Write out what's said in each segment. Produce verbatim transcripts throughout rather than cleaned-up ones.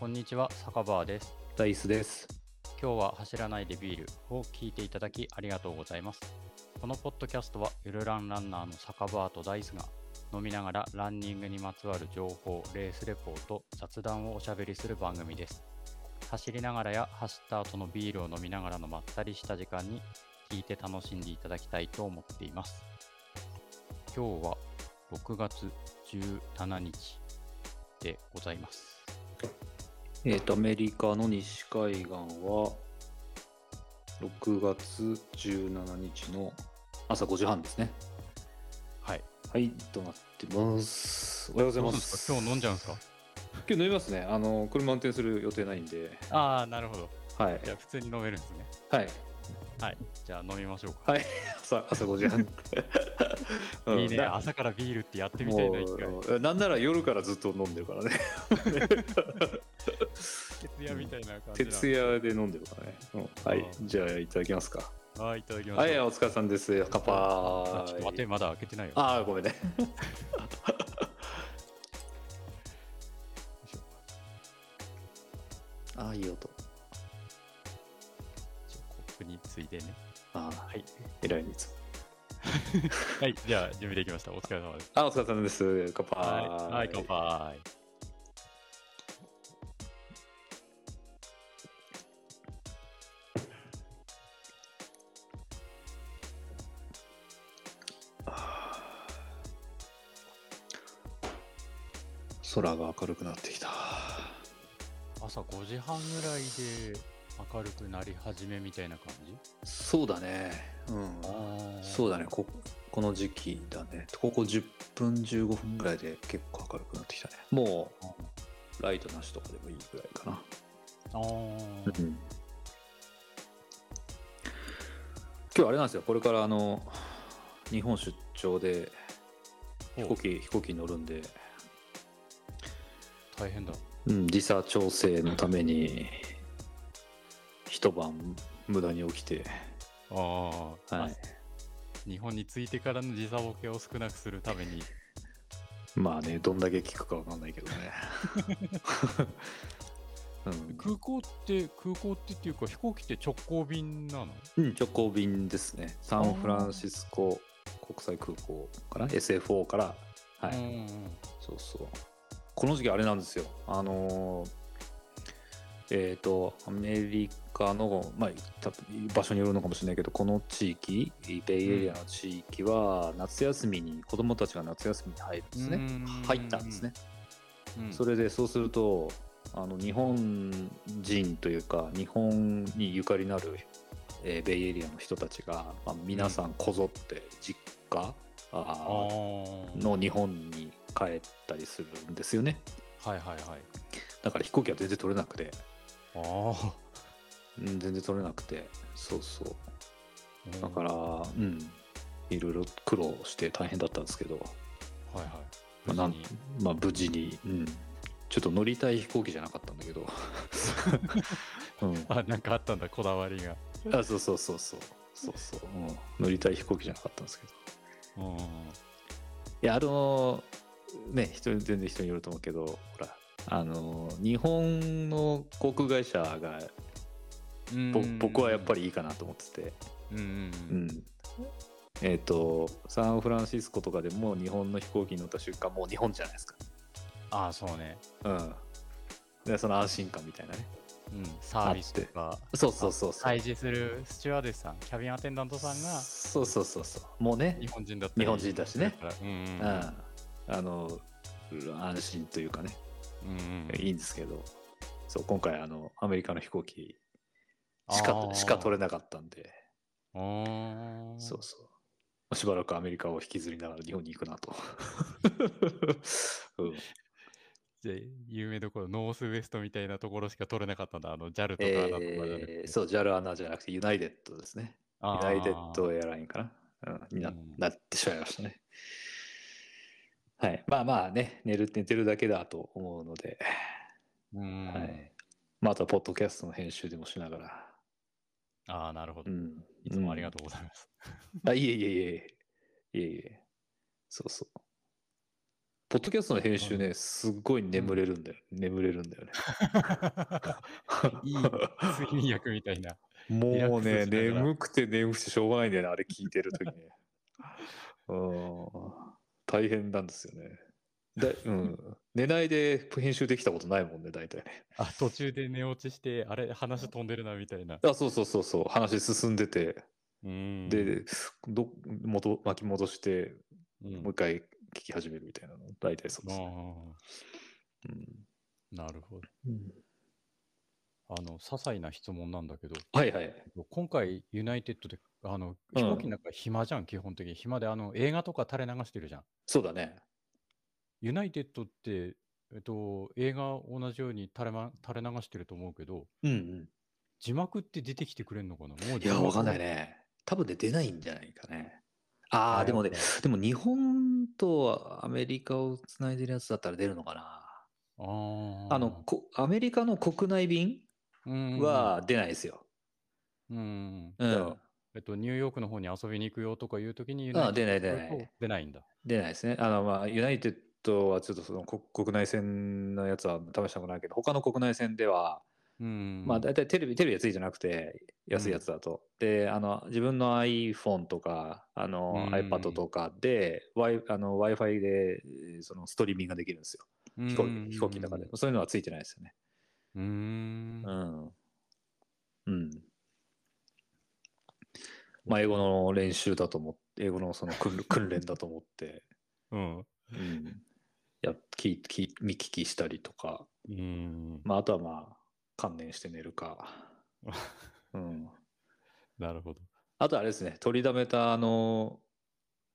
こんにちは、坂場です。ダイスです。今日は走らないでビールを聞いていただきありがとうございます。このポッドキャストはゆるランランナーの坂場とダイスが飲みながらランニングにまつわる情報、レースレポート、雑談をおしゃべりする番組です。走りながらや走った後のビールを飲みながらのまったりした時間に聞いて楽しんでいただきたいと思っています。今日はろくがつじゅうしちにちでございます。えーと、アメリカの西海岸はろくがつじゅうしちにちの朝ごじはんですね。はいはいとなってます。おはようございます。今日飲んじゃうんですか？今日飲みますね。あの車運転する予定ないんで。ああ、なるほど。はい、じゃあ普通に飲めるんですね。はいはい、じゃあ飲みましょうか。はい、朝ごじはんいいね、朝からビールってやってみたいな。一回なんなら夜からずっと飲んでるからね徹夜みたいな感じな。徹夜で飲んでるからね、うん、はい。じゃあいただきますか。はい、いただきます。はい、お疲れさんです。乾杯。ちょっと待って、まだ開けてないよ。ああ、ごめんねああ、いい音。コップについでね。ああ、はい、えらいにつはい、じゃあ準備できました。お疲れ様です。あ、お疲れ様です。乾杯。はい、乾杯。空が明るくなってきた。朝ごじはんぐらいで明るくなり始めみたいな感じ？そうだね、うん、そうだね。 こ, この時期だね。ここじゅっぷんじゅうごふんぐらいで結構明るくなってきたね。もうライトなしとかでもいいぐらいかな。あ、うん、今日あれなんですよ。これからあの日本出張で飛行機飛行機に乗るんで大変だ、うん、時差調整のために一晩無駄に起きて、あ、はい、日本に着いてからの時差ボケを少なくするためにまあね、どんだけ効くか分かんないけどね、うん、空港って空港ってっていうか飛行機って直行便なの？うん、直行便ですね。サンフランシスコ国際空港かな、 エスエフオー から。はい、うん、そうそう。この時期あれなんですよ、あのーえーと、アメリカの、まあ、場所によるのかもしれないけど、この地域、ベイエリアの地域は夏休みに子どもたちが夏休みに入るんですね、入ったんですね、うん、それでそうするとあの日本人というか日本にゆかりのある、えー、ベイエリアの人たちが、まあ、皆さんこぞって実家、うん、の日本に帰ったりするんですよね。はいはいはい。だから飛行機は全然取れなくて、ああ、全然取れなくて、そうそう。だから、うん、いろいろ苦労して大変だったんですけど、はいはい。まあ、まあ、無事に、うん、ちょっと乗りたい飛行機じゃなかったんだけど、うん、あ、なんかあったんだ、こだわりが。あ、そうそうそうそう、そうそう、うん、乗りたい飛行機じゃなかったんですけど、うん、いや、あのね、人全然人によると思うけど、ほら。あの日本の航空会社が僕はやっぱりいいかなと思ってて、うんうん、えっとサンフランシスコとかでも日本の飛行機に乗った瞬間もう日本じゃないですか。ああ、そうね、うん、でその安心感みたいなね、うん、サービスとか、そうそうそうそう、対峙するスチュワーデスさん、キャビンアテンダントさんが、そうそうそうそう、もうね、日本人だったり、日本人だしね、うんうん、あの安心というかね、うんうん、いいんですけど、そう、今回あのアメリカの飛行機しかしか取れなかったんで、あ、そうそう、しばらくアメリカを引きずりながら日本に行くなと、うん、じゃあ有名どころノースウェストみたいなところしか取れなかったんだ。あの ジャル とか、えー、そう ジャル アナじゃなくてユナイテッドですね。ユナイテッドエアラインかな、うん、に な, なってしまいましたね。はい、まあまあね、寝る寝てるだけだと思うので、うん、はい、まあ、あとはポッドキャストの編集でもしながら。ああ、なるほど、うん、いつもありがとうございます、うん、あ、いえいえいえいえいえ、そうそう、ポッドキャストの編集ね、すっごい眠れるんだよ、うん、眠れるんだよね。いい睡眠薬みたいな。もうね、眠くて眠くてしょうがないんだよね、あれ聞いてるときね。大変なんですよね。だうん、寝ないで編集できたことないもんね、大体ね。あ、途中で寝落ちして、あれ、話飛んでるなみたいな。あ、そうそうそうそう、話進んでて、うんでど元巻き戻して、うん、もう一回聞き始めるみたいなの、大体そうですね。あうん、なるほど。うんあの些細な質問なんだけど、はいはい、今回ユナイテッドであの飛行機の中暇じゃん、うん、基本的に暇であの映画とか垂れ流してるじゃん。そうだね。ユナイテッドって、えっと、映画同じように垂れ、ま、垂れ流してると思うけど、うんうん、字幕って出てきてくれるのかな。もういやわかんないね。多分ね出ないんじゃないかね。ああでもねでも日本とアメリカをつないでるやつだったら出るのかな。ああのこアメリカの国内便は出ないですよ。うん。うん。えっと、ニューヨークの方に遊びに行くよとかいうときにユナイテッド。ああ、出ない、出ない。出ないんだ。出ないですね。あの、まあ、ユナイテッドはちょっとその国内線のやつは試したことないけど、他の国内線では、うんまあ、大体テレビ、テレビはついてなくて、安いやつだと。うん、で、あの、自分の iPhone とか、あの、iPad とかで、Wi-Fi で、その、ストリーミングができるんですよ。飛行機、飛行機の中で。そういうのはついてないですよね。うーんうんうんまあ英語の練習だと思って英語のその訓練だと思って、うんうん、や聞き見聞きしたりとかうん、まあ、あとはまあ観念して寝るか、うん、なるほど。あとあれですね取りだめたあの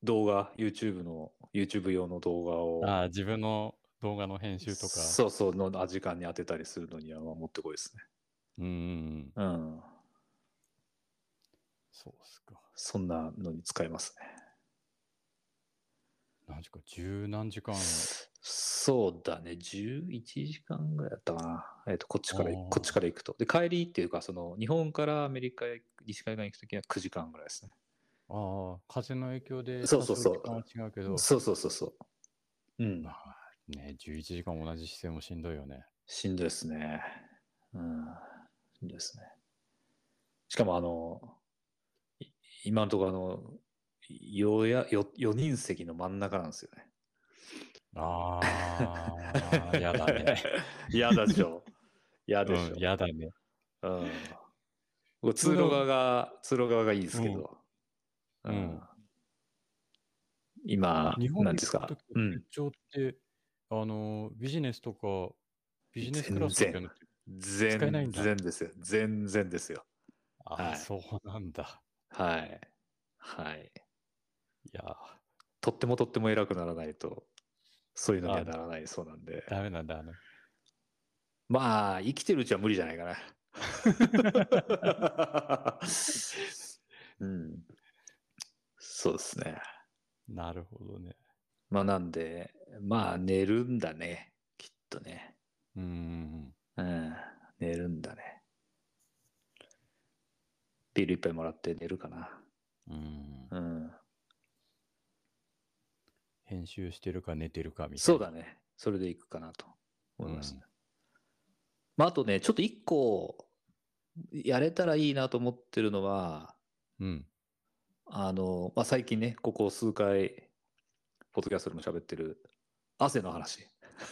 動画 YouTube の YouTube 用の動画をあ自分の動画の編集とかそうそうの時間に当てたりするのにはもってこいですね。うんうんうんそうっすか。そんなのに使えますね。何時間十何時間そうだねじゅういちじかんぐらいだったかな、えー、とこっちからこっちから行くとで帰りっていうかその日本からアメリカへ西海岸に行くときはくじかんぐらいですね。ああ風の影響でそうそうそう違うけどそうそうそうそううんね、じゅういちじかん同じ姿勢もしんどいよね。しんどいですね。うん、しんどいですね。しかもあの今のところあの 4, や 4, よにん席の真ん中なんですよね。ああ、やだね。やだでしょ。やでしょ。うん、やだね。うん。通路側が通路側がいいですけど。うん。うんうん、今なんですか。うん。あのビジネスとかビジネスクラスとかの全然全然ですよ全然ですよ。あ、はい、そうなんだ。はいはい。いやとってもとっても偉くならないとそういうのにはならないそうなんで。ダメなんだあの。まあ生きてるうちは無理じゃないかな。うん。そうですね。なるほどね。まあなんでまあ寝るんだねきっとねうん、うん、寝るんだね。ビール一杯もらって寝るかな。うん、うん、編集してるか寝てるかみたいな。そうだねそれでいくかなと思いますね、うん、まああとねちょっと一個やれたらいいなと思ってるのは、うん、あの、まあ、最近ねここ数回ポッドキャストでも喋ってる汗の話、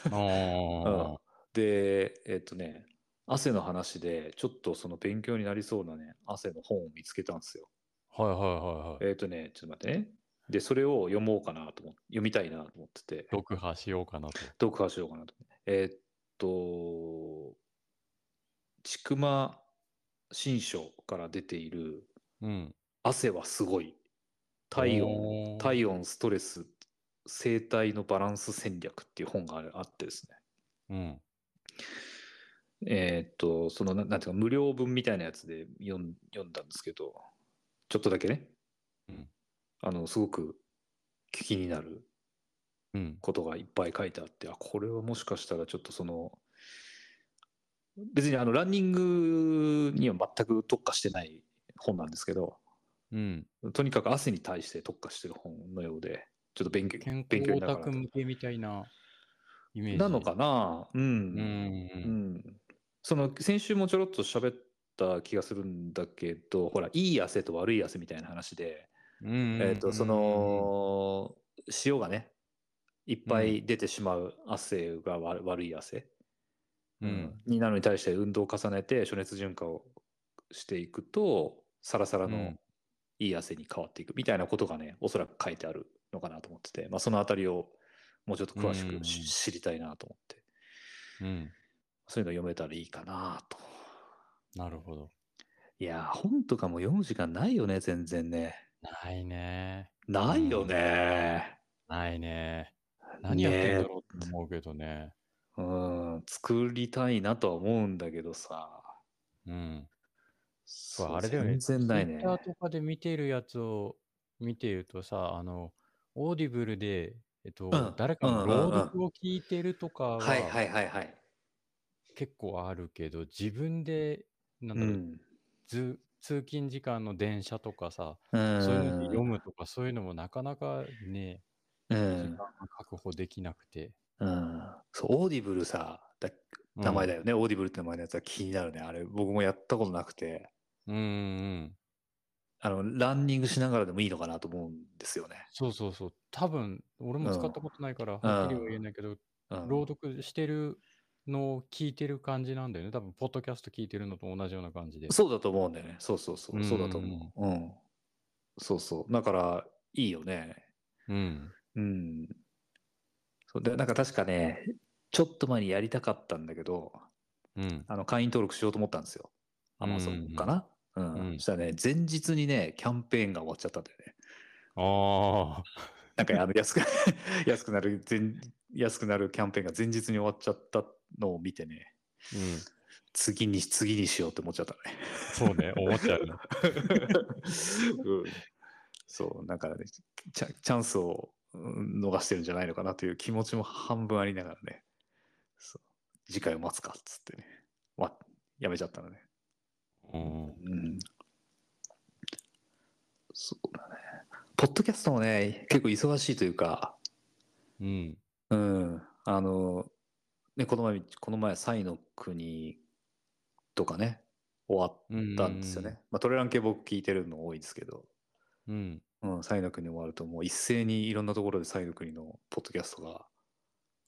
うん、でえっとね汗の話でちょっとその勉強になりそうなね汗の本を見つけたんですよ。はいはいはいはい。えっとねちょっと待ってねでそれを読もうかなと思って読みたいなと思ってて読破しようかなと読破しようかなとえー、っと千曲新書から出ている、うん、汗はすごい体温体温ストレス生態のバランス戦略っていう本があってですね、うん、えー、っとその何ていうか無料文みたいなやつで読 ん, 読んだんですけどちょっとだけね、うん、あのすごく気になることがいっぱい書いてあって、うん、あこれはもしかしたらちょっとその別にあのランニングには全く特化してない本なんですけど、うん、とにかく汗に対して特化してる本のようで。ちょっと勉強健康オタク向けみたいなイメージなのかな、うんうんうん、その先週もちょろっと喋った気がするんだけど、ほらいい汗と悪い汗みたいな話で、うんうんうん、えーとその塩がねいっぱい出てしまう汗が悪い汗、うんうん、になるのに対して運動を重ねて暑熱順化をしていくとサラサラのいい汗に変わっていくみたいなことがね、おそらく書いてあるのかなと思ってて、まあ、そのあたりをもうちょっと詳しく、うん、知りたいなと思って、うん、そういうの読めたらいいかなと。なるほど。いや本とかも読む時間ないよね、全然ね。ないね。ないよね、うん、ないね。何やってんだろうって思うけどね。うん、作りたいなとは思うんだけどさ。うん。そう、あれだよね。全然ないね。Twitterとかで見てるやつを見てるとさ、あの、オーディブルで、えっと、うん、誰かの朗読を聞いてるとかは、うんうんうん、はいはいはいはい。結構あるけど、自分で、なんだろう、うん、ず、通勤時間の電車とかさ、うん、そういうのに読むとか、そういうのもなかなかね、うん、時間が確保できなくて。うん、そうオーディブルさだ名前だよね、うん、オーディブルって名前のやつは気になるね。あれ僕もやったことなくて、うんうん、あのランニングしながらでもいいのかなと思うんですよね。そうそうそう、多分俺も使ったことないからはっきりは言えないけど、うん、朗読してるのを聞いてる感じなんだよね、多分ポッドキャスト聞いてるのと同じような感じで。そうだと思うんだよね。そうそうそう、うんうん、そうだと思う、うん、そうそう、だからいいよね。うんうん、そうで、なんか確かね、ちょっと前にやりたかったんだけど、うん、あの会員登録しようと思ったんですよ。アマゾンかな、うんうんうん、したらね、前日にね、キャンペーンが終わっちゃったんだよね。ああ。なんかあの安く安くなる前、安くなるキャンペーンが前日に終わっちゃったのを見てね、うん、次に、次にしようって思っちゃったね。そうね、思っちゃうな。うん、そう、なんかね、チャ、チャンスを逃してるんじゃないのかなという気持ちも半分ありながらね、そう次回を待つかっつってね、ま、やめちゃったのね。うん、うん、そうだね。ポッドキャストもね結構忙しいというか、うんうん、あのねこの前この前サイの国とかね終わったんですよね、うんうん、まあ、トレラン系僕聞いてるの多いですけど、うんうん、サイの国終わるともう一斉にいろんなところでサイの国のポッドキャストが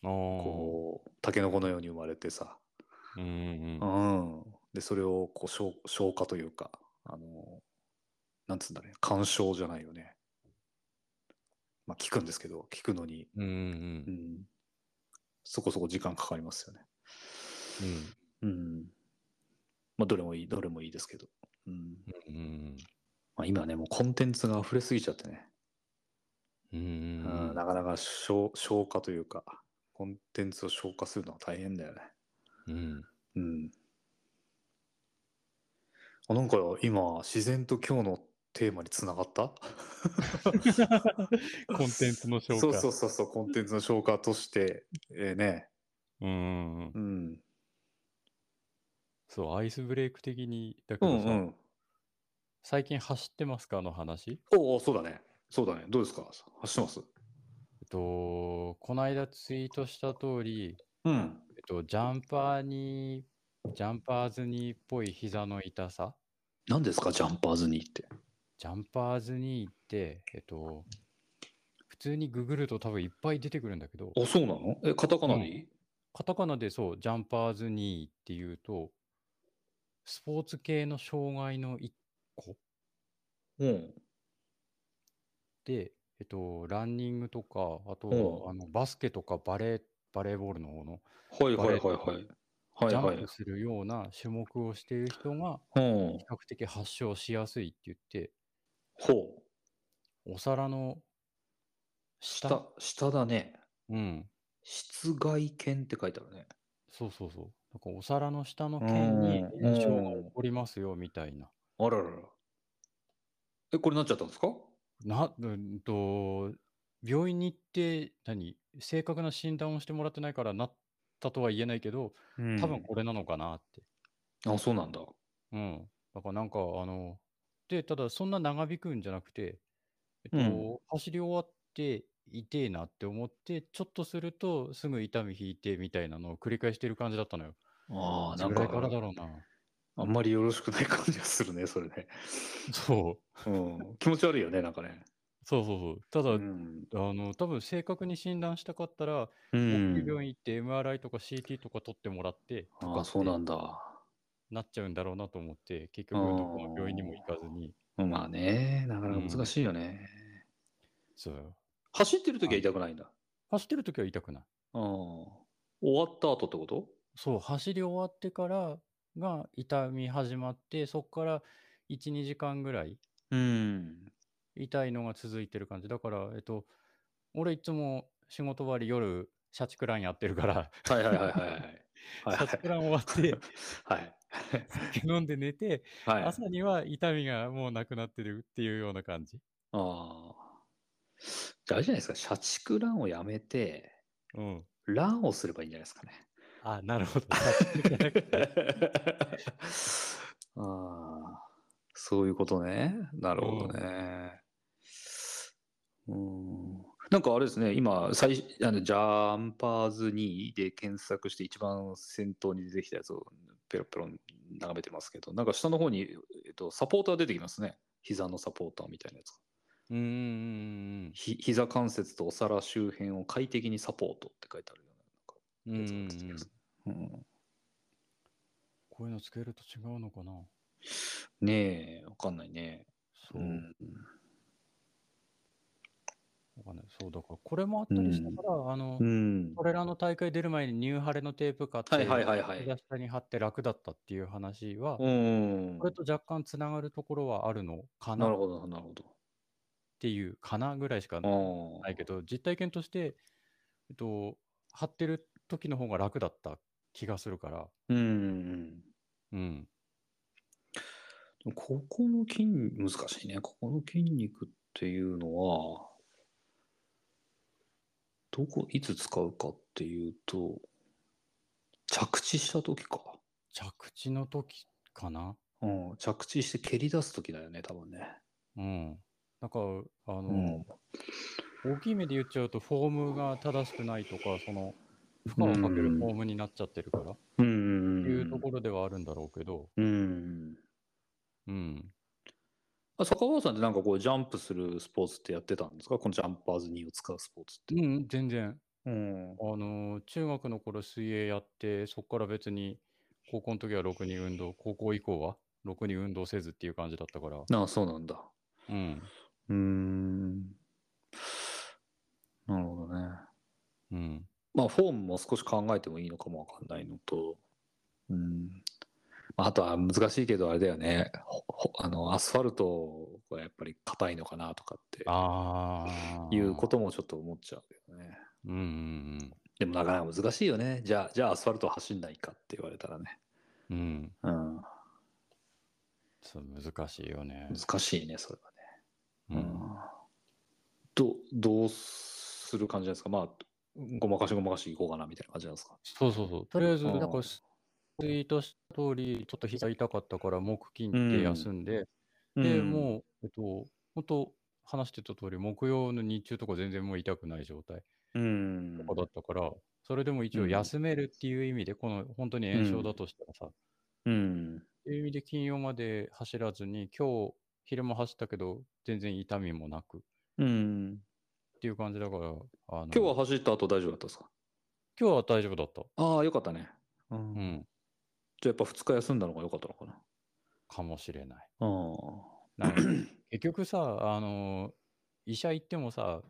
こうタケノコのように生まれてさ、うんうんうん、でそれをこう 消, 消化というか、あのなんつうんだね、鑑賞じゃないよね、まあ聞くんですけど、聞くのに、うんうんうん、そこそこ時間かかりますよね、うんうん、まあどれもいいどれもいいですけど、うんうんうん、まあ、今ねもうコンテンツが溢れすぎちゃってね、うーん、うん、なかなか消化というかコンテンツを消化するのは大変だよね。うん、うん、あ、なんか今自然と今日のテーマにつながったコンテンツの消化、そうそうそうそう、コンテンツの消化として、えー、ね、うーん、うん、そうアイスブレイク的にだけどさ、うんうん、最近走ってますかの話。おお、そうだね。そうだね。どうですか、走ってます？えっと、この間ツイートした通り、うん、えっと、ジャンパーに、ジャンパーズニーっぽい膝の痛さ。何ですか、ジャンパーズニーって。ジャンパーズニーって、えっと、普通にググると多分いっぱい出てくるんだけど。あ、そうなの？え、カタカナでいい？うん、カタカナでそう、ジャンパーズニーっていうと、スポーツ系の障害の一こうん、で、えっと、ランニングとか、あと、うん、あのバスケとかバレー、バレーボールの方の、はいはいはいはい、ジャンプするような種目をしている人が、うん、比較的発症しやすいって言って、ほう、お皿の下、下、下だね。うん。室外犬って書いてあるね。そうそうそう。なんかお皿の下の犬に炎症が起こりますよみたいな。あららら。え、これなっちゃったんですか？な、うんと、病院に行って、何、正確な診断をしてもらってないからなったとは言えないけど、うん、多分これなのかなって。あ、そうなんだ。うん。だからなんか、あの、で、ただそんな長引くんじゃなくて、えっと、うん、走り終わって痛えなって思ってちょっとするとすぐ痛み引いてみたいなのを繰り返してる感じだったのよ。ああ、なんかからだろうな。あんまりよろしくない感じがするね、それね。そう、うん、気持ち悪いよね、なんかね。そうそうそう。ただ、うん、あの多分正確に診断したかったら、うん、病院行って エムアールアイ とか シーティー とか取ってもらってとかって、あ、そうなんだ、なっちゃうんだろうなと思って、結局どこの病院にも行かずに。まあね、なかなか難しいよね、うん、そう。走ってるときは痛くないんだ。走ってるときは痛くない。あ、終わった後ってこと？そう、走り終わってからが痛み始まって、そこから いち,に 時間ぐらい、うん、痛いのが続いてる感じだから。えっと俺いつも仕事終わり夜シャチクランやってるから、はいはいはいはいシャチクラン終わってはい酒飲んで寝て、はい、朝には痛みがもうなくなってるっていうような感じ。ああ、じゃあれじゃないですか、シャチクランをやめて、うん、ランをすればいいんじゃないですかね。あ、なるほど。あ、そういうことね。なるほどね。うん、うん、なんかあれですね、今最あのジャンパーズにで検索して一番先頭に出てきたやつをペロペロ眺めてますけど、なんか下の方に、えっと、サポーター出てきますね。膝のサポーターみたいなやつが。うーん、ひ膝関節とお皿周辺を快適にサポートって書いてあるよね。うんうん、こういうのつけると違うのかな。ねえ、わかんないね。そう、うん、わかんない。そうだからこれもあったりしたから、うん、あの、うん、トレラの大会出る前にニューハレのテープ買って、はいはいはいはい、膝下に貼って楽だったっていう話は、うん、これと若干つながるところはあるのかな。なるほどなるほど。っていうかなぐらいしかないけど、実体験としてえっと。貼ってる時の方が楽だった気がするから。うんうんうん。ここの筋、難しいね。ここの筋肉っていうのは、どこ、いつ使うかっていうと、着地した時か。着地の時かな。うん。着地して蹴り出す時だよね、多分ね。うん。なんか、あの、うん大きい目で言っちゃうとフォームが正しくないとか、その負荷をかけるフォームになっちゃってるからっていうところではあるんだろうけど、うんうん、あ、坂川さんってなんかこうジャンプするスポーツってやってたんですか、このジャンパーズにを使うスポーツって。うん、全然、うん、あの中学の頃水泳やって、そこから別に高校の時はろくに運動、高校以降はろくに運動せずっていう感じだったから。ああ、そうなんだ。うんうーん、なるほどね。うん。まあ、フォームも少し考えてもいいのかもわかんないのと、うん。あとは難しいけど、あれだよね。あの、アスファルトがやっぱり硬いのかなとかって、ああ。いうこともちょっと思っちゃうけどね。うん、うん。でもなかなか難しいよね。じゃあ、じゃあアスファルト走んないかって言われたらね。うん。うん。そう、難しいよね。難しいね、それはね。うん。うん、ど、どうする感じなんですか。まあ、ごまかしごまかしいこうかなみたいな感じなんですか。そうそうそう。とりあえず、なんか、ツイートした通り、ちょっと膝痛かったから、木金って休んで、うん、で、もう、えっと、本当話してた通り、木曜の日中とか全然もう痛くない状態とかだったから、うん、それでも一応休めるっていう意味で、この本当に炎症だとしたらさ、うんうん、っていう意味で金曜まで走らずに、今日、昼も走ったけど、全然痛みもなく。うんっていう感じだから。あの今日は走った後大丈夫だったですか。今日は大丈夫だった。ああ、よかったね。うん。うん、じゃあやっぱふつか休んだのがよかったのかな。かもしれない。あなんか結局さ、あの医者行ってもさ、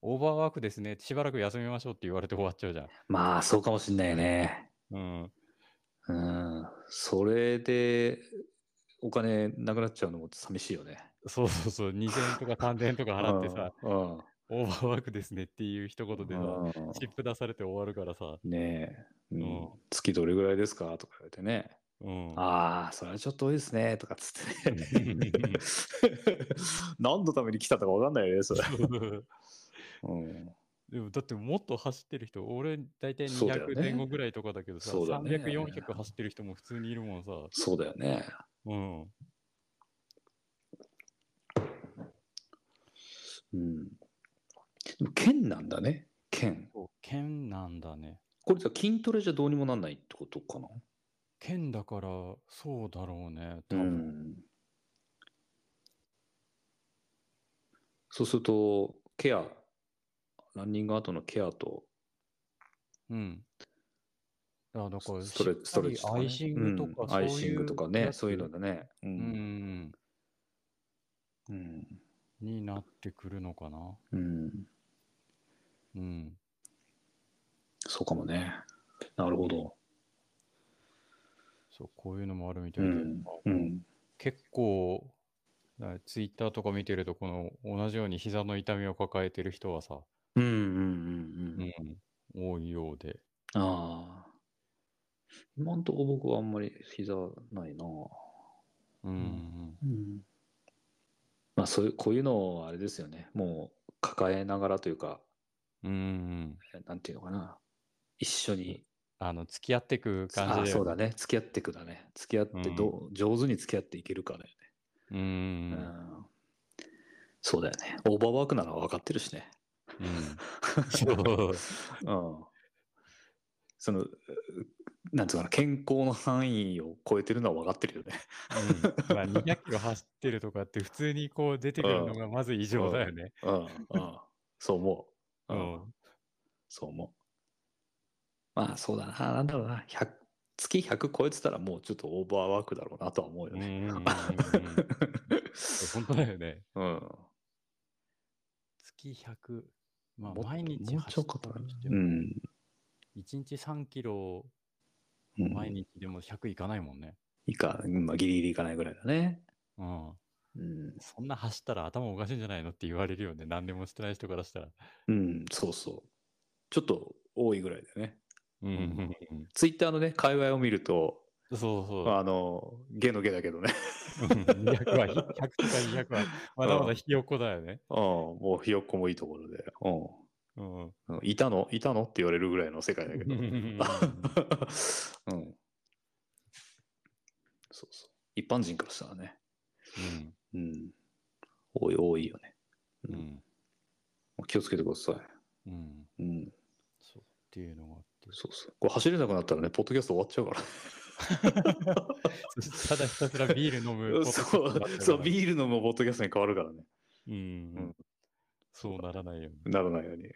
オーバーワークですね、しばらく休みましょうって言われて終わっちゃうじゃん。まあそうかもしんないね。うん。うん。それで。お金なくなっちゃうのも寂しいよね。そうそうそう、にせんえんとかさんぜんえんとか払ってさ、うんうん、オーバーワークですねっていう一言でさ、うん、チップ出されて終わるからさ。ねえ、うんうん、月どれぐらいですかとか言われてね、うん、ああ、それはちょっと多いですねとかつって、ね、何のために来たとか分かんないよね、それ。うん、でもだってもっと走ってる人、俺大体にひゃくぜん後ぐらいとかだけどさ、ね、さんびゃく、よんひゃく走ってる人も普通にいるもんさ。そうだよね。うんうん、剣なんだね。剣。剣なんだね。これさ、筋トレじゃどうにもなんないってことかな。剣だから、そうだろうね、多分。うん、そうすると、ケア、ランニング後のケアと、うん。あ、だから、ストレッチとか、ね、アイシングとか、うん、アイシングとかね、そういうのでね。うん。うんうん、になってくるのかな。うん。うん。そうかもね。なるほど。そう、こういうのもあるみたいで、うんうん、結構、ツイッターとか見てると、この同じように膝の痛みを抱えてる人はさ、うんうんうんうん、うん、多いようで。ああ。今んとこ僕はあんまり膝ないな。うん、うんうん、まあそういうこういうのをあれですよね。もう抱えながらというか、うんうん、なんていうのかな、一緒にあの付き合っていく感じで。ああそうだね。付き合っていくだね。付き合ってどう、うん、上手に付き合っていけるかだよね。うん、うん、そうだよね。オーバーワークなのは分かってるしね。うん。うん。そのなんつうかな、健康の範囲を超えてるのは分かってるよね、うん。まあにひゃくキロ走ってるとかって普通にこう出てくるのがまず異常だよね。うんうんうん、そう思う、うんうん。そう思う。まあそうだな、なんだろうな、ひゃく月ひゃく超えてたらもうちょっとオーバーワークだろうなとは思うよね。うんうんうん、本当だよね。うん、月ひゃく、まあ毎日走ったらしても。うんいちにちさんキロ毎日でもひゃくいかないもんね。いか、まあ、ギリギリいかないぐらいだね。うん。うん、そんな走ったら頭おかしいんじゃないのって言われるよね。何でもしてない人からしたら。うん、そうそう。ちょっと多いぐらいだよね。うんうんうん。ツイッターのね、界隈を見ると、そうそう。あの、ゲのゲだけどね。にひゃくは、ひゃくとかにひゃくは、まだまだひよっこだよね。うん、もうひよっこもいいところで。うん。うん、いたのいたのって言われるぐらいの世界だけど、うんうん、そうそう一般人からしたらね、うんうん、多い多いよね、うんうん、気をつけてください、うんうん、そうっていうのがあってそうそうこれ走れなくなったらねポッドキャスト終わっちゃうからただひたすらビール飲むそう、そうビール飲むポッドキャストに変わるからねうん、うんそうならないように。ならないように。よ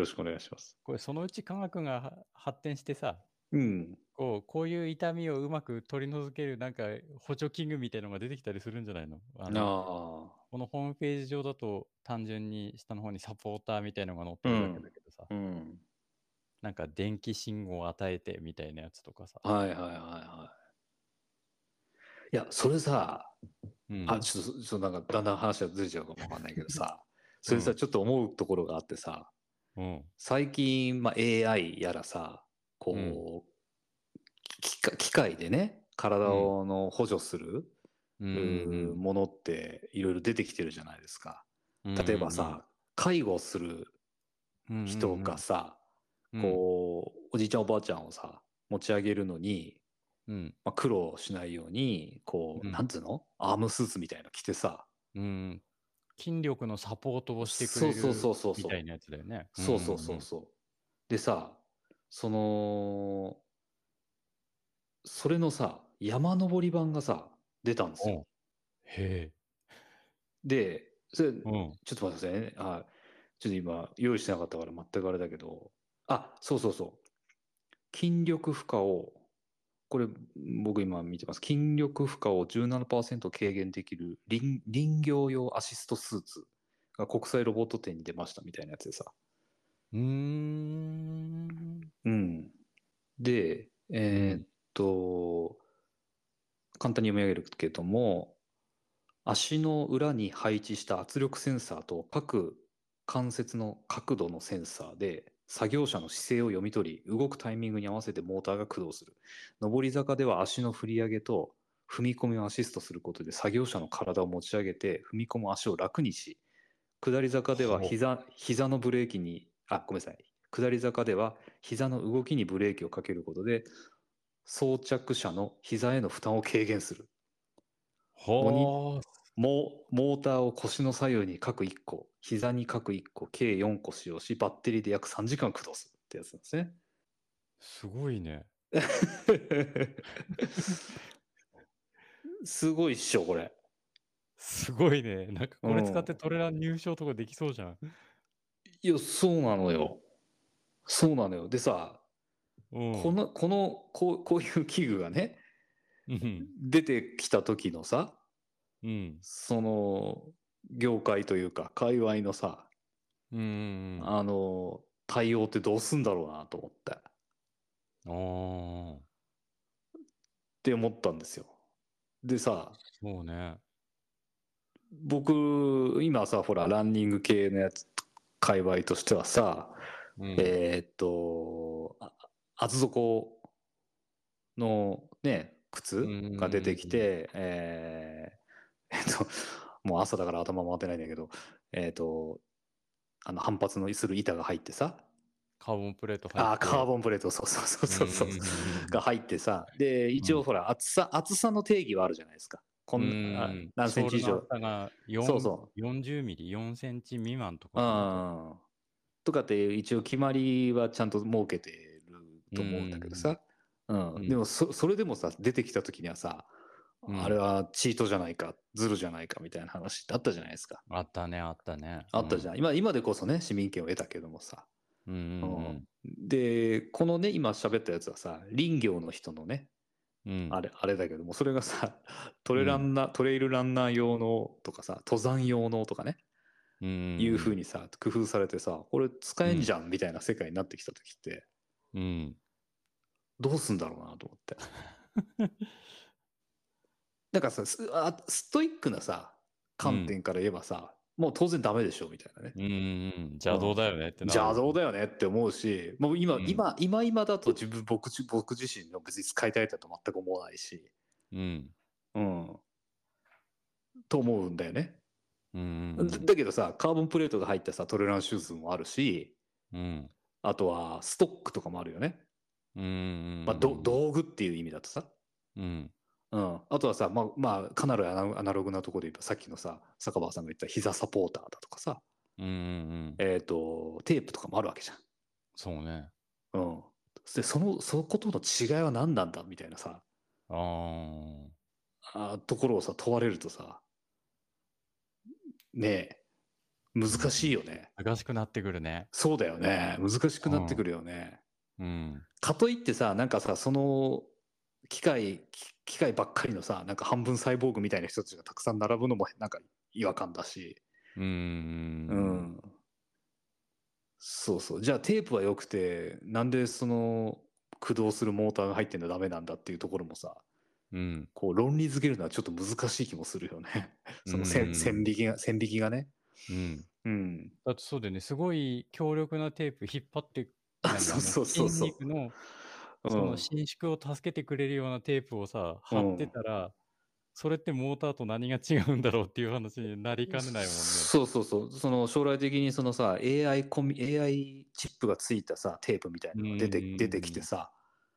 ろしくお願いします。これ、そのうち科学が発展してさ、うん、こう、こういう痛みをうまく取り除ける、なんか補助器具みたいなのが出てきたりするんじゃないの？あの、あこのホームページ上だと、単純に下の方にサポーターみたいなのが載ってるだけだけどさ、うんうん、なんか電気信号を与えてみたいなやつとかさ。はいはいはいはい。いや、それさ、うん、あ、ちょっと、ちょっとなんかだんだん話がずれちゃうかもわかんないけどさ、それさ、うん、ちょっと思うところがあってさ、うん、最近、まあ、エーアイ やらさこう、うん、機, 機械でね体をの補助する、うん、ものっていろいろ出てきてるじゃないですか、うん、例えばさ介護する人がさ、うん、こうおじいちゃんおばあちゃんをさ持ち上げるのに、うんまあ、苦労しないようにこう、うん、なんつうのアームスーツみたいなの着てさ、うん筋力のサポートをしてくれるみたいなやつだよね。そうそうそうそう。うんうん、でさ、そのそれのさ山登り版がさ出たんですよ。へえ。で、それ、うん、ちょっと待ってくださいね。あ、ちょっと今用意してなかったから全くあれだけど、あ、そうそうそう。筋力負荷をこれ僕今見てます。筋力負荷を じゅうななパーセント 軽減できる林業用アシストスーツが国際ロボット展に出ましたみたいなやつでさ。うーん。うん。で、えー、っと、うん、簡単に読み上げるけども、足の裏に配置した圧力センサーと各関節の角度のセンサーで、作業者の姿勢を読み取り、動くタイミングに合わせてモーターが駆動する。上り坂では足の振り上げと踏み込みをアシストすることで作業者の体を持ち上げて踏み込む足を楽にし、下り坂では膝、膝のブレーキに、あ、ごめんなさい。下り坂では膝の動きにブレーキをかけることで装着者の膝への負担を軽減する。モニ、モ, モーターを腰の左右に各いっこ、膝に各いっこ、計よんこ使用し、バッテリーで約さんじかん駆動するってやつなんですね。すごいね。すごいっしょ、これ。すごいね。なんかこれ使ってトレラン入賞とかできそうじゃん。うん、いや、そうなのよ。そうなのよ。でさ、うん、この、このこう、こういう器具がね、うん、出てきた時のさ、うん、その業界というか界隈のさ、うん、あの対応ってどうすんだろうなと思って、ああって思ったんですよ。でさ、そうね、僕今さほらランニング系のやつ界隈としてはさ、うん、えー、っと厚底のね靴が出てきて、えーえっと、もう朝だから頭回ってないんだけど、えっと、あの反発のする板が入ってさ、カーボンプレート入って、あ、カーボンプレート、そうそうそうそう、うん、が入ってさ、で一応ほら、うん、厚さ厚さの定義はあるじゃないですか。こんな、うん、何センチ以上、そうそうよんじゅうミリ、よんセンチ未満とか、うん、とかって一応決まりはちゃんと設けてると思うんだけどさ、うん、うん、でも そ, それでもさ出てきた時にはさ。あれはチートじゃないか、ズルじゃないかみたいな話あったじゃないですか。あったね、あったね。あったじゃん。うん、今, 今でこそね、市民権を得たけどもさ。うんうんうん、で、このね、今喋ったやつはさ、林業の人のね、うん、あれ、あれだけども、それがさ、トレランナー、うん、トレイルランナー用のとかさ、登山用のとかね、うんうん、いう風にさ、工夫されてさ、これ使えんじゃんみたいな世界になってきたときって、うん、どうすんだろうなと思って。なんかさ ス, あストイックなさ観点から言えばさ、うん、もう当然ダメでしょみたいなね、うんうん、邪道だよねってなる、邪道だよねって思うし、もう 今,、うん、今, 今今だと自分 僕, 僕自身の別に使いたいだと全く思わないし、うんうん、と思うんだよね、うんうん、だ, だけどさカーボンプレートが入ったさトレランシューズもあるし、うん、あとはストックとかもあるよね、うんうん、まあ、ど道具っていう意味だとさ、うんうん、あとはさ、まあ、まあ、かなりアナログなところで言えばさっきのさ坂場さんが言った膝サポーターだとかさ、うんうん、えーと、テープとかもあるわけじゃん。そうね、うん、でそのそことの違いは何なんだみたいなさ、ああところをさ問われるとさねえ難しいよね。難しくなってくるね。そうだよね、難しくなってくるよね、うんうん、かといってさなんかさその機械機械ばっかりのさなんか半分サイボーグみたいな人たちがたくさん並ぶのもなんか違和感だし、うーん、うん、そうそう、じゃあテープはよくてなんでその駆動するモーターが入ってんのダメなんだっていうところもさ、うん、こう論理づけるのはちょっと難しい気もするよね。その線引きが、線引きがね、うんうん、だってそうだよね、すごい強力なテープ引っ張ってくるんだよね。そうそうそうそう、筋肉のその伸縮を助けてくれるようなテープをさ貼ってたら、うん、それってモーターと何が違うんだろうっていう話になりかねないもんね。そうそうそう、その将来的にそのさ エーアイ コミ エーアイ チップがついたさテープみたいなのが出て、出てきてさ、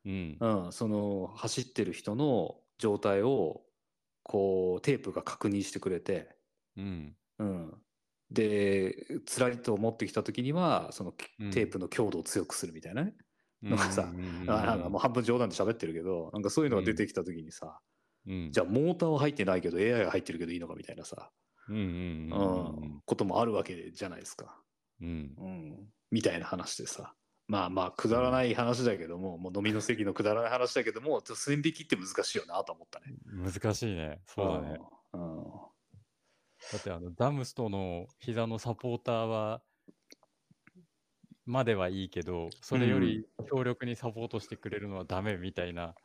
うんうん、その走ってる人の状態をこうテープが確認してくれて、うんうん、でつらいと思ってきた時にはそのテープの強度を強くするみたいなね。なんかさ、うんうんうん、なんかもう半分冗談で喋ってるけど、なんかそういうのが出てきたときにさ、うん、じゃあモーターは入ってないけど エーアイ が入ってるけどいいのかみたいなさ、うんうんうんうん、こともあるわけじゃないですか、うんうん、みたいな話でさ、まあまあくだらない話だけども、うん、もう飲みの席のくだらない話だけども、ちょっと線引きって難しいよなと思ったね。難しいね、そうだね、うんうん、だってあのダムストの膝のサポーターはまではいいけど、それより強力にサポートしてくれるのはダメみたいな、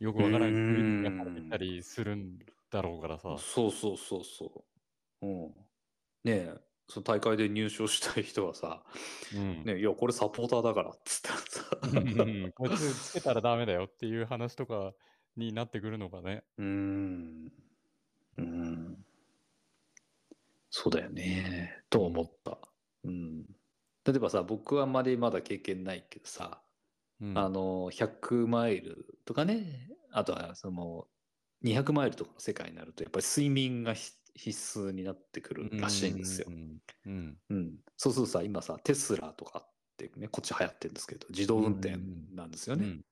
うん、よくわからない国が入ったりするんだろうからさ。そうそうそうそう、うん、ねえその大会で入賞したい人はさ、うんね、いやこれサポーターだからっつったらさ、うんうん、こいつつけたらダメだよっていう話とかになってくるのかね。うーん、うん、そうだよねと思った、うん、例えばさ僕はあんまりまだ経験ないけどさ、うん、あのひゃくマイルとかね、あとはそのにひゃくマイルとかの世界になるとやっぱり睡眠が必須になってくるらしいんですよ。うんうんうんうん、そうするとさ、今さテスラとかってね、こっち流行ってるんですけど自動運転なんですよね。うん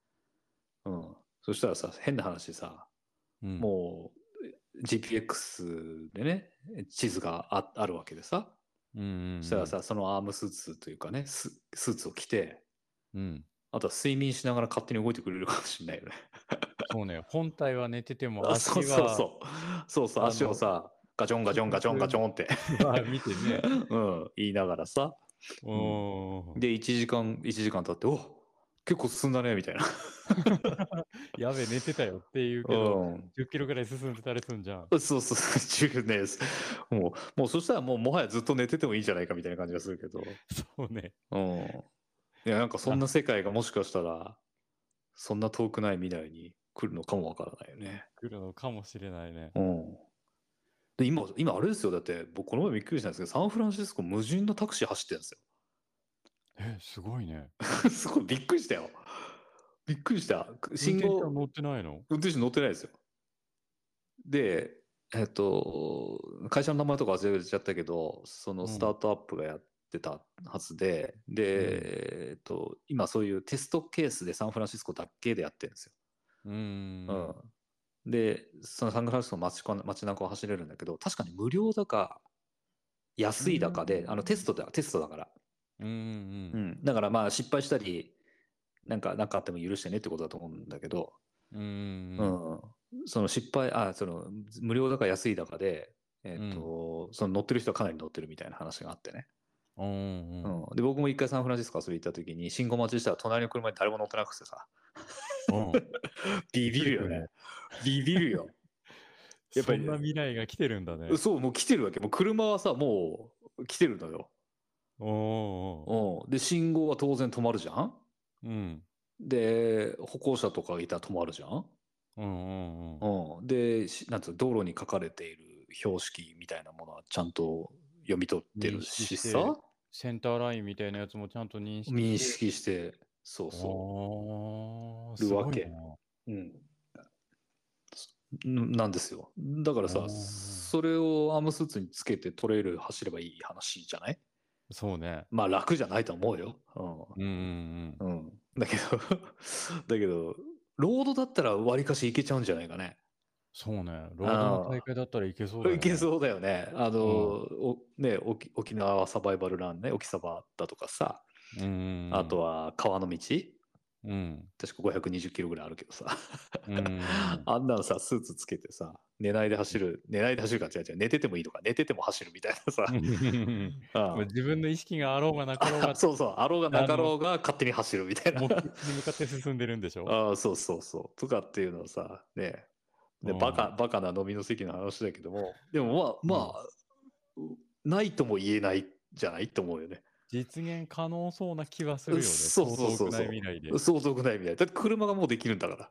うんうん、そしたらさ、変な話さ、うん、もう ジーピーエックス でね地図が あ, あるわけでさ、うんうんうん、そしたらさ、そのアームスーツというかね ス, スーツを着て、うん、あとは睡眠しながら勝手に動いてくれるかもしれないよね。そうね、本体は寝てても足はそうそうそうそう、足をさガチョンガチョンガチョンガチョンって見てね、うん、言いながらさ、お、うん、でいちじかんいちじかん経って、お、結構進んだねみたいなやべえ寝てたよっていうけど、うん、じゅっキロぐらい進んでたりするんじゃん。そうそうそうじゅうね、もうもうそしたらもうもはやずっと寝ててもいいんじゃないかみたいな感じがするけど、そうね、うん、いやなんかそんな世界がもしかしたらそんな遠くない未来に来るのかもわからないよね。来るのかもしれないね。うん。で今今あれですよ、だって僕この前びっくりしたんですけど、サンフランシスコ無人のタクシー走ってるんですよ。え、すごいね。すごいびっくりしたよ。びっくりした。信号乗ってないの？運転手乗ってないですよ。で、えっと会社の名前とか忘れちゃったけど、そのスタートアップがやってたはずで、うん、で、うん、えっと今そういうテストケースでサンフランシスコだけでやってるんですよ。うんうん、でそのサンフランシスコの 街, 街中を走れるんだけど、確かに無料だか安いだかで、あのテストだテストだから、うんうんうん、だからまあ失敗したりなんかなんかあっても許してねってことだと思うんだけど、うんうんうん、その失敗あその無料だか安いだかで、えーとうん、その乗ってる人はかなり乗ってるみたいな話があってね、うんうんうん、で僕も一回サンフランシスコ遊びに行った時に信号待ちしたら隣の車に誰も乗ってなくてさうん、ビビるよね。ビビるよ。やっぱり、ね、そんな未来が来てるんだね。そう、もう来てるわけ。もう車はさ、もう来てるのよ。おー。で、信号は当然止まるじゃん。うん。で、歩行者とかいたら止まるじゃん。うんうんうん。うん、で、なんつうの、道路に書かれている標識みたいなものはちゃんと読み取ってるしさ。センターラインみたいなやつもちゃんと認識して。認識して。そうそうるわけ、うん、なんですよ。だからさ、それをアームスーツにつけてトレイル走ればいい話じゃない？そうね。まあ楽じゃないと思うよ。うんうんうん、うん、だけどだけどロードだったらわりかしいけちゃうんじゃないかね。そうね。ロードの大会だったらいけそうだよね。いけそうだよね。あの、うん、ね、沖、沖縄サバイバルランね、沖サバだとかさ。うん、あとは川の道、うん、確かごひゃくにじゅっキロぐらいあるけどさうんあんなのさスーツつけてさ寝ないで走る、寝ないで走るか違う違う、寝ててもいいとか寝てても走るみたいなさああ自分の意識があろうがなかろうがそうそうあろうがなかろうが勝手に走るみたいな目的に向かって進んでるんでしょああそうそうそうとかっていうのをさねでバカバカな飲みの席の話だけども、でもまあまあ、うん、ないとも言えないじゃないと思うよね。実現可能そうな気はするよね。そうそうそうそう。相当くない未来で。相当くない未来。だって車がもうできるんだから。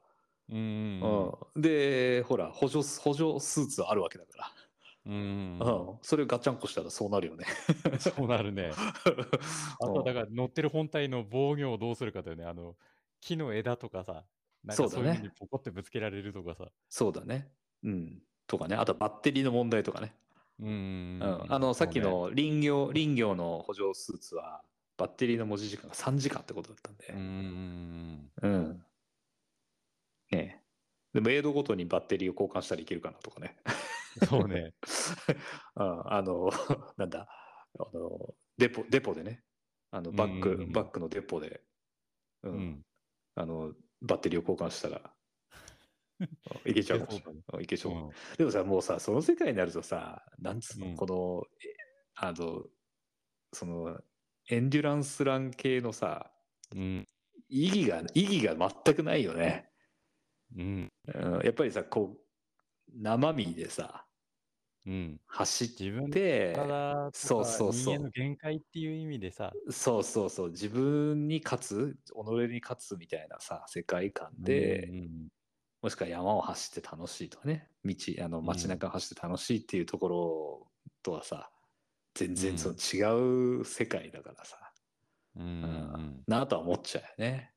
うん、うん。で、ほら補助、補助スーツあるわけだから。うん、うん。それをガチャンコしたらそうなるよね。そうなるね。あとだから乗ってる本体の防御をどうするかだよね。あの木の枝とかさ、なんかそういう風にポコってぶつけられるとかさ。そうだね。うん。とかね。あとバッテリーの問題とかね。うんうん、あのさっきの林業、ね、林業の補助スーツはバッテリーの持ち時間がさんじかんってことだったんで、うん、うん、ねえ、でもエイドごとにバッテリーを交換したらいけるかなとかね。そうねあ, あのなんだあのデポデポでね、あのバック、うんうん、バックのデポで、うんうん、あのバッテリーを交換したらいけちゃうかもしれない。いけちゃう、うん。でもさ、もうさ、その世界になるとさ、なんつうの、うん、この、あの、その、エンデュランスラン系のさ、うん、意義が、意義が全くないよね。うん。うん、やっぱりさ、こう、生身でさ、うん、走って、そうそうそう。人間の限界っていう意味でさ、そうそうそう、自分に勝つ、己に勝つみたいなさ、世界観で、うんうん、もしくは山を走って楽しいとかね、道、あの街中を走って楽しいっていうところとはさ、うん、全然その違う世界だからさ、うんうん、なぁとは思っちゃうよね、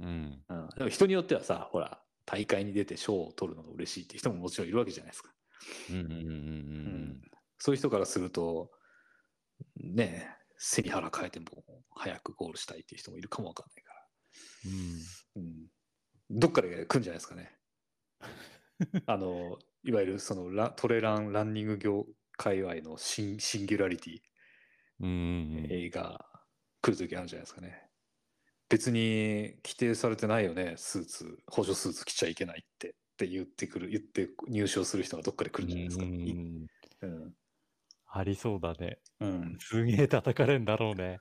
うんうん。でも人によってはさ、ほら、大会に出て賞を取るのが嬉しいって人ももちろんいるわけじゃないですか。そういう人からするとねえ、背に腹変えても早くゴールしたいっていう人もいるかもわかんないから、うんうん、どっから来るんじゃないですかねあのいわゆるそのラトレランランニング業界隈のシン、シンギュラリティ、うんうんうん、が来るときあるんじゃないですかね。別に規定されてないよね、スーツ補助スーツ着ちゃいけないってって言ってくる言って入賞する人がどっかで来るんじゃないですか。うん、うん、ありそうだね。うん、すげえ叩かれるんだろうね。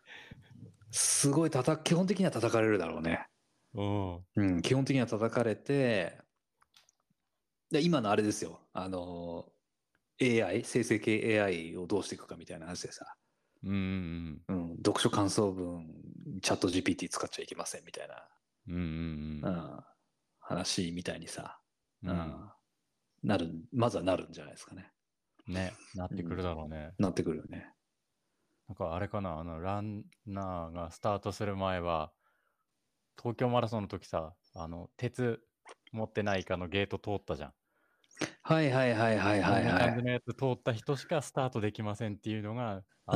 すごい叩基本的には叩かれるだろうね。うん、基本的には叩かれて、で今のあれですよ、あの エーアイ 生成系 エーアイ をどうしていくかみたいな話でさ。うんうんうん、読書感想文チャット ジーピーティー 使っちゃいけませんみたいな、うんうんうんうん、話みたいにさ、うんうん、なるまずはなるんじゃないですかね。ね、なってくるだろうね、うん、なってくるよね。なんかあれかな、あのランナーがスタートする前は東京マラソンの時さ、あの鉄持ってないかのゲート通ったじゃん。はいはいはいはいはいはい、感じのやつ通った人しかスタートできませんっていうのがあ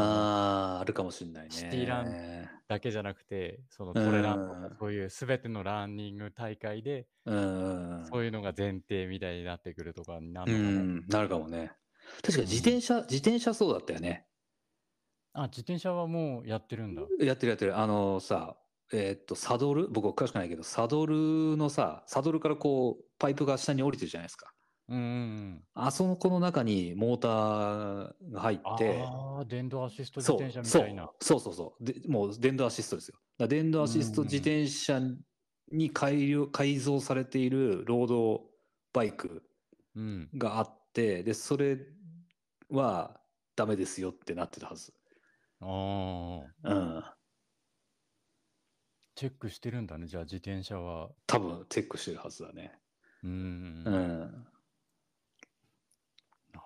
ああるかもしれないね。シティランだけじゃなくて、そのトレランとかそういうすべてのランニング大会で、うん、そういうのが前提みたいになってくるとかになるのかな、うん、なるかもね。確かに自転車、うん、自転車そうだったよね。あ、自転車はもうやってるんだ。やってるやってる。あのさ、えー、っとサドル、僕は詳しくないけど、サドルのさ、サドルからこうパイプが下に降りてるじゃないですか。うんうんうん、あそこの中にモーターが入って、あ電動アシスト自転車みたいな、そうそうそうそう、でもう電動アシストですよ。だ電動アシスト自転車に 改良、改造されているロードバイクがあって、うん、でそれはダメですよってなってたはず。ああ、うん、チェックしてるんだね。じゃあ自転車は多分チェックしてるはずだね。うんうん、うん、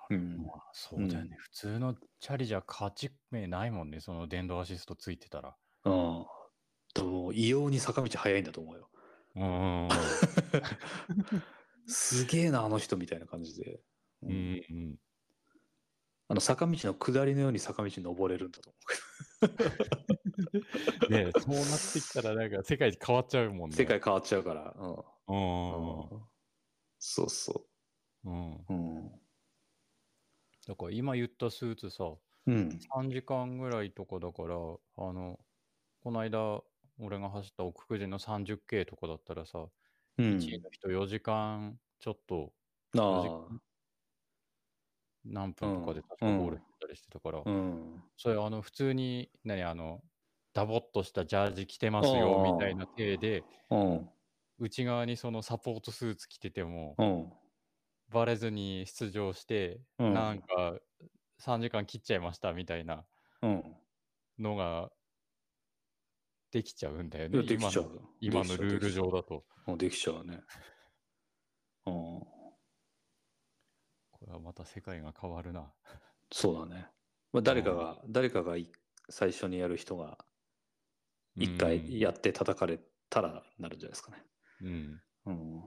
うん、そうだよね、うん、普通のチャリじゃ勝ち目ないもんね、その電動アシストついてたら。うん、でも異様に坂道速いんだと思うよ。うんすげえなあの人みたいな感じで、うんうん、あの坂道の下りのように坂道登れるんだと思うねえ、そうなってきたらなんか世界変わっちゃうもんね。世界変わっちゃうから、うん、うんうん、そうそう、うんうん。だから今言ったスーツさ、うん、さんじかんぐらいとかだから、あのこの間俺が走った奥久慈の さんじゅっケー とかだったらさ、うん、いちいの人よじかんちょっとよじかん何分とかで確かゴールしたりしてたから、うんうん、それあの普通に何あのダボっとしたジャージ着てますよみたいな体で、うん、内側にそのサポートスーツ着てても、うん、バレずに出場して、うん、なんかさんじかん切っちゃいましたみたいなのができちゃうんだよね。できちゃう、今のルール上だとできちゃうね。うん、これはまた世界が変わるな。そうだね、まあ、誰かが、うん、誰かが最初にやる人が一回やって叩かれたらなるんじゃないですかね。うん、うん、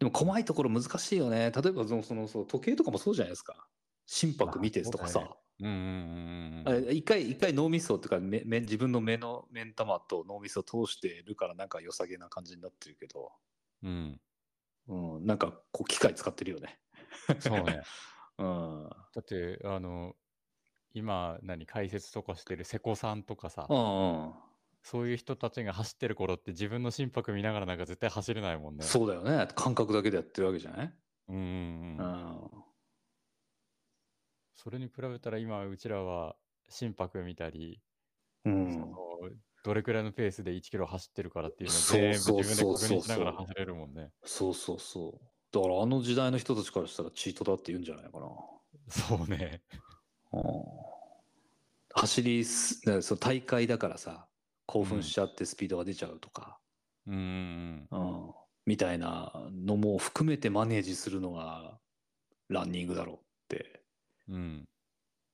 でも細いところ難しいよね。例えばそのそのそう時計とかもそうじゃないですか。心拍見てとかさ、一回一回脳みそとか目目自分の目の目ん玉と脳みそを通してるからなんか良さげな感じになってるけど、うんうん、なんかこう機械使ってるよね。そうね、うん、だってあの今何解説とかしてる瀬古さんとかさ、うんうん、そういう人たちが走ってる頃って自分の心拍見ながらなんか絶対走れないもんね。そうだよね、感覚だけでやってるわけじゃない。うんうん、うん、それに比べたら今うちらは心拍見たり、うん、そのどれくらいのペースでいちキロ走ってるからっていうのを全部自分で確認しながら走れるもんね。そうそうそう、だからあの時代の人たちからしたらチートだって言うんじゃないかな。そうね、うん、走りその大会だからさ、興奮しちゃってスピードが出ちゃうとか、うんうん、みたいなのも含めてマネージするのがランニングだろうって、うん、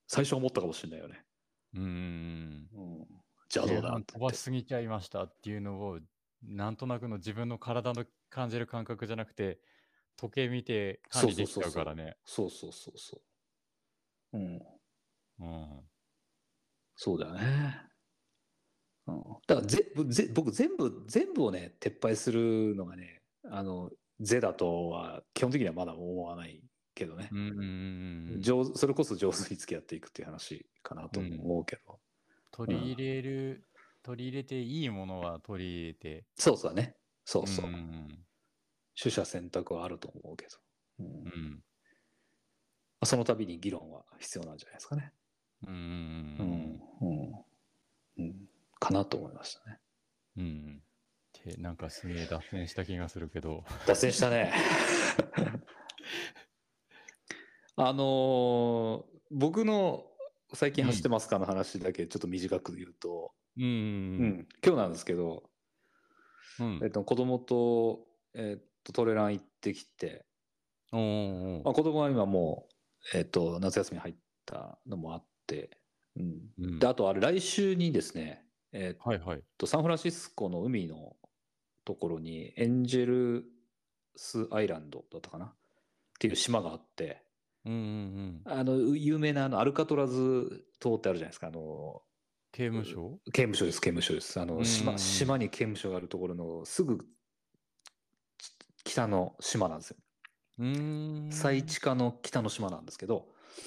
最初思ったかもしれないよね。うん、うん、邪道だって飛ばしすぎちゃいましたっていうのをなんとなくの自分の体の感じる感覚じゃなくて、時計見て管理できちゃうからね。そうそうそうそう。うん。うん。そうだよね。うん。だからぜぜ僕全部、全部をね、撤廃するのがね、あの、是だとは基本的にはまだ思わないけどね。うんうんうんうん、上それこそ上手に付き合っていくっていう話かなと思うけど。うん、取り入れる、うん、取り入れていいものは取り入れて。そうそうね。そうそう。うんうん取捨選択はあると思うけど、うんうん、その度に議論は必要なんじゃないですかね。うん、うんうん、かなと思いましたね。うん、ってなんかすげえ脱線した気がするけど。脱線したね。あのー、僕の最近走ってますかの話だけちょっと短く言うと、うんうん、今日なんですけど、うんえっと、子供とえー、っとトレラン行ってきて、おーおー、まあ、子供は今もう、えー、っと夏休み入ったのもあって、うんうん、であとあれ来週にですね、えーっとはいはい、サンフランシスコの海のところにエンジェルスアイランドだったかなっていう島があって、うんうんうん、あの有名なあのアルカトラズ島ってあるじゃないですか。あの刑務所刑務所です刑務所ですあの 島,、うんうん、島に刑務所があるところのすぐ北の島なんですよ。うーん。最地下の北の島なんですけど、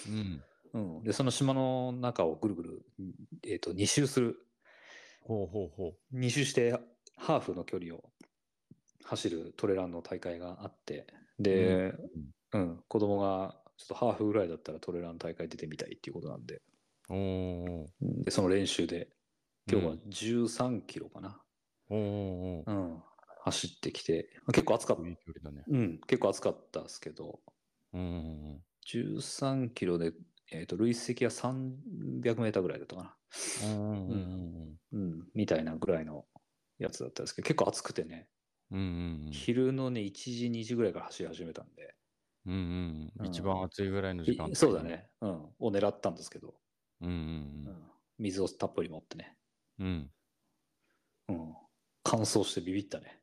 うんうん、でその島の中をぐるぐる、えー、とに周する。ほうほうほう。に周してハーフの距離を走るトレランの大会があって、で、うんうんうん、子供がちょっとハーフぐらいだったらトレラン大会出てみたいっていうことなんで、おでその練習で今日はじゅうさんキロかな。うん、おーおーうん走ってきて、結構暑かった。いい距離だね。うん、結構暑かったですけど、うんうんうん、じゅうさんキロで、えーと、累積はさんびゃくメーターぐらいだったかな。うんうんうんうん、みたいなぐらいのやつだったんですけど、結構暑くてね、うんうんうん、昼のね、いちじ、にじぐらいから走り始めたんで、うんうんうん、一番暑いぐらいの時間、ね。そうだね、うん、を狙ったんですけど、うんうんうんうん、水をたっぷり持ってね。うんうん乾燥してビビったね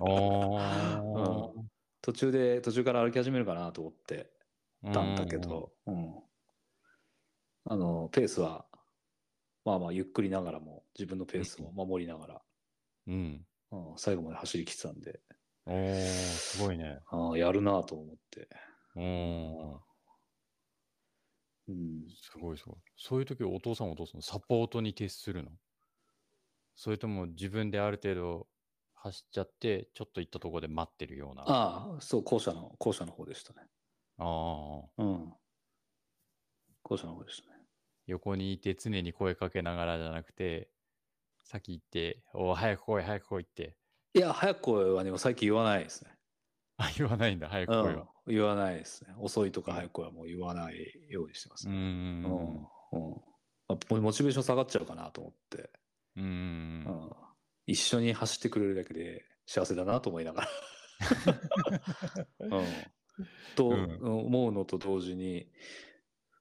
あ、うん、途中で途中から歩き始めるかなと思ってたんだけど、うん、あのペースはまあまあゆっくりながらも自分のペースを守りながら、うんうん、最後まで走りきってたんで、おーすごいね。あやるなと思って、うん、すごいすごい。そういう時お父さんお父さんサポートに徹するの？それとも自分である程度走っちゃってちょっと行ったところで待ってるような。ああそう校舎の校舎の方でしたね。ああうん校舎の方でしたね。横にいて常に声かけながらじゃなくて、先行ってお早く来い早く来いって。いや早く来いはね最近言わないですね。あ言わないんだ。早く来いは、うん、言わないですね。遅いとか早く来いはもう言わないようにしてますね。うんうんうんあモチベーション下がっちゃうかなと思ってうんうん、一緒に走ってくれるだけで幸せだなと思いながら、うんとうん、思うのと同時に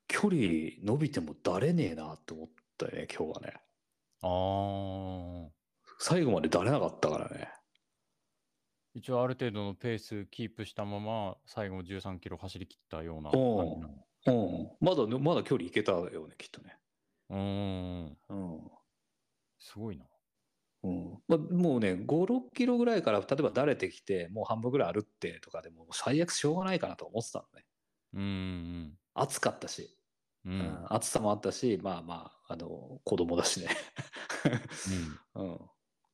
距離伸びてもだれねえなって思ったよね今日はね。あ最後までだれなかったからね。一応ある程度のペースキープしたまま最後じゅうさんキロ走り切ったような感じな、うんうん、まだまだ距離いけたよねきっとね。うんうんすごいな、うんまあ、もうねごじゅうろっキロぐらいから例えばだれてきてもう半分ぐらい歩ってとかでも最悪しょうがないかなと思ってたのね。うんうん暑かったし、うんうん、暑さもあったしまあまあ、あの子供だしね、うんうん、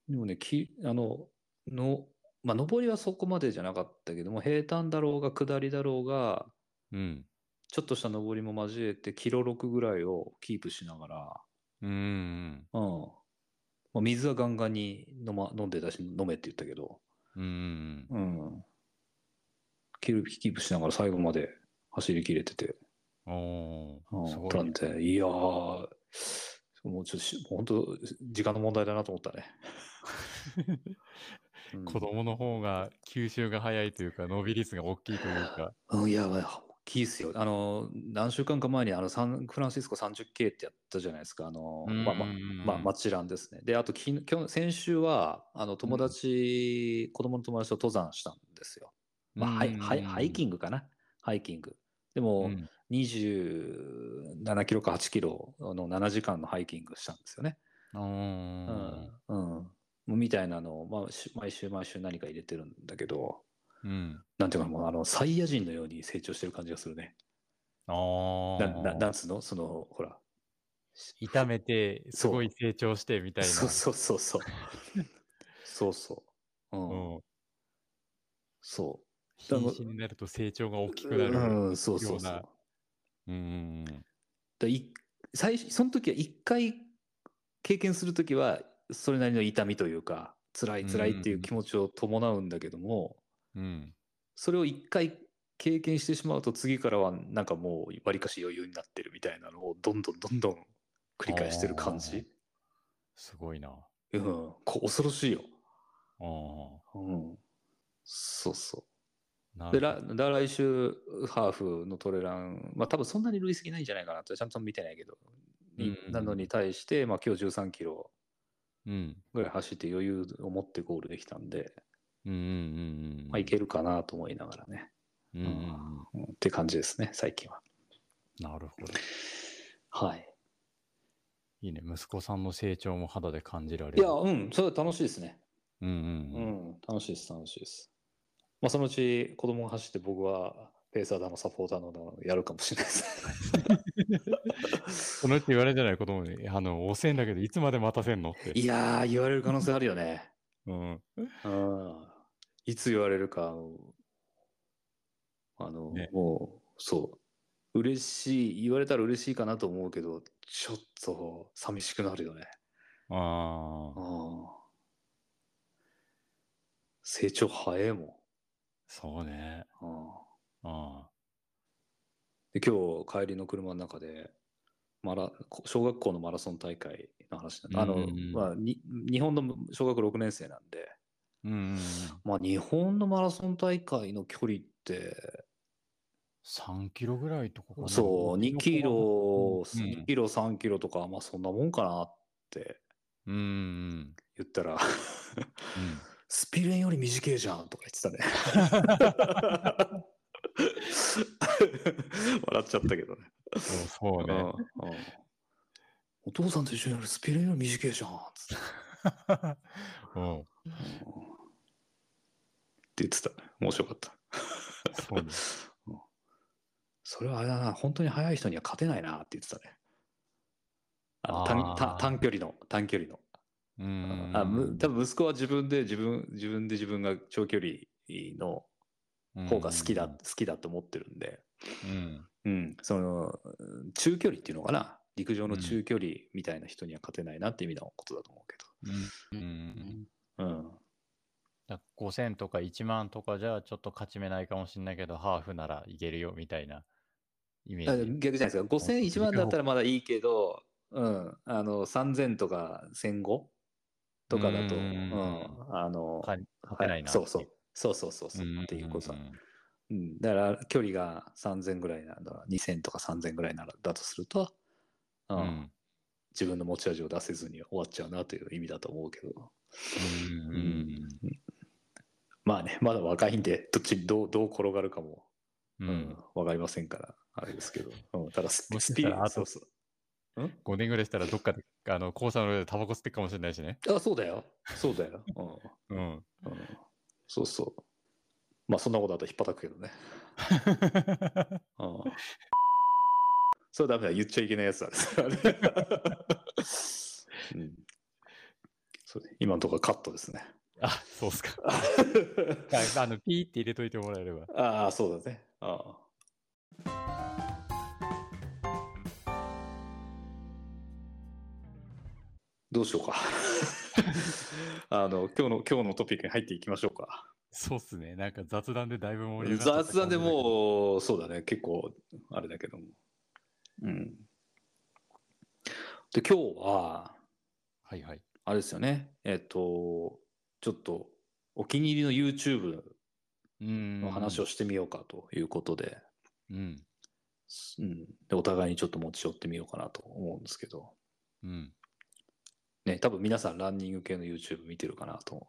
でもねきあのの、まあ、上りはそこまでじゃなかったけども平坦だろうが下りだろうが、うん、ちょっとした上りも交えてキロろくぐらいをキープしながらうんうん、うんまあ、水はガンガンに 飲,、ま、飲んでたし飲めって言ったけどうん、うん、キープしながら最後まで走り切れてておー、うん、すごい、ね、なんでいやーもうちょっと本当時間の問題だなと思ったね、うん、子供の方が吸収が早いというか伸び率が大きいというか、うん、いや大きいっすよ。あの何週間か前にあのサンフランシスコ さんじゅっケー ってやったじゃないですか。あのまあまあまあ街ランですね。であとき今日先週はあの友達、うん、子供の友達と登山したんですよ。まあ、ハイ、ハイ、ハイキングかな。ハイキングでもにじゅうななキロかはちキロのななじかんのハイキングしたんですよね。うんうんみたいなのを、まあ、毎週毎週何か入れてるんだけど、うん、なんていうかもうあのサイヤ人のように成長してる感じがするね。ああ。なんつうのそのほら痛めてすごい成長してみたいな。そうそうそうそうそうそう、うんうん、そう瀕死になると成長が大きくなるような、うん、そうそうそう、うん、だい最初その時は一回経験する時はそれなりの痛みというか辛い辛いっていう気持ちを伴うんだけども、うん、それを一回経験してしまうと次からはなんかもうわりかし余裕になってるみたいなのをどんどんどんどん繰り返してる感じ。すごいな。うん、こ恐ろしいよ。ああ、うん、そうそう。でら来週ハーフのトレラン、まあ多分そんなに累積ないんじゃないかなとちゃんと見てないけど、うん、なのに対してまあ今日じゅうさんキロ。うん、ぐらい走って余裕を持ってゴールできたんで、うんうんうんうん、まあいけるかなと思いながらね、うんうんうん、って感じですね最近は。なるほど。はい。いいね、息子さんの成長も肌で感じられる。いや、うん、それは楽しいですね。うんうんうんうん、楽しいです楽しいです。まあそのうち子供が走って僕はペーサーだのサポーターのだのやるかもしれないです。そのうち言われるじゃない子供にあの遅いんだけどいつまで待たせんのって。いやー言われる可能性あるよね。うん。うん。いつ言われるかあの、ね、もうそう嬉しい言われたら嬉しいかなと思うけどちょっと寂しくなるよね。ああ。うん。成長早いもん。そうね。うん。ああで今日帰りの車の中でマラ小学校のマラソン大会の話になって、うんうんうん、あの、まあ、に日本の小学ろくねん生なんで、うんうんうん、まあ日本のマラソン大会の距離ってさんキロぐらいとかかな。そうにキロ、うんうん、にキロさんキロとかまあそんなもんかなって言ったら、うんうんスピレンより短いじゃんとか言ってたね笑っちゃったけどね。そうね。お父さんと一緒にやるスピレンより短いじゃんつってうん。って言ってたね。面白かった。そうね。それはあれだな、本当に速い人には勝てないなって言ってたね。あのあ短距離の短距離の。うんあむ多分息子は自分で自分自分で自分が長距離の方が好きだ、うん、好きだと思ってるんで、うんうん、その中距離っていうのかな陸上の中距離みたいな人には勝てないなって意味のことだと思うけど、うんうんうん、だごせんとかいちまんとかじゃちょっと勝ち目ないかもしれないけどハーフならいけるよみたいなイメージ。逆じゃないですか。ごせん、いちまんだったらまだいいけど、うん、あのさんぜんとかせんごひゃくとかだと、うんうん、あの勝てないな、はい、そうそうそうそうそうそうっていうこと、うんうんうん、だから距離がさんぜんぐらいなんだにせんとかさんぜんぐらいならだとすると、うんうん、自分の持ち味を出せずに終わっちゃうなという意味だと思うけど、うんうんうん、まあねまだ若いんでどっちどうどう転がるかも、うんうん、分かりませんからあれですけど、うん、ただスピードそうそううん、ごねんぐらいしたらどっかであの交差の上でタバコ吸ってるかもしれないしね。あ、そうだよそうだようん、うんうん、そうそうまあそんなことあと引っ叩くけどね、うん、それダメだ言っちゃいけないやつだ、うん、それ今のところカットですね。あ、そうっすかあのピーって入れといてもらえれば。ああそうだね。ああどうしようかあの今日の今日のトピックに入っていきましょうか。そうっすね。なんか雑談でだいぶ盛り上がった。雑談でもうそうだね結構あれだけども、うん、で今日ははいはいあれですよねえっとちょっとお気に入りの YouTube の話をしてみようかということで、うんうん、でお互いにちょっと持ち寄ってみようかなと思うんですけど、うんね、多分皆さんランニング系の YouTube 見てるかなと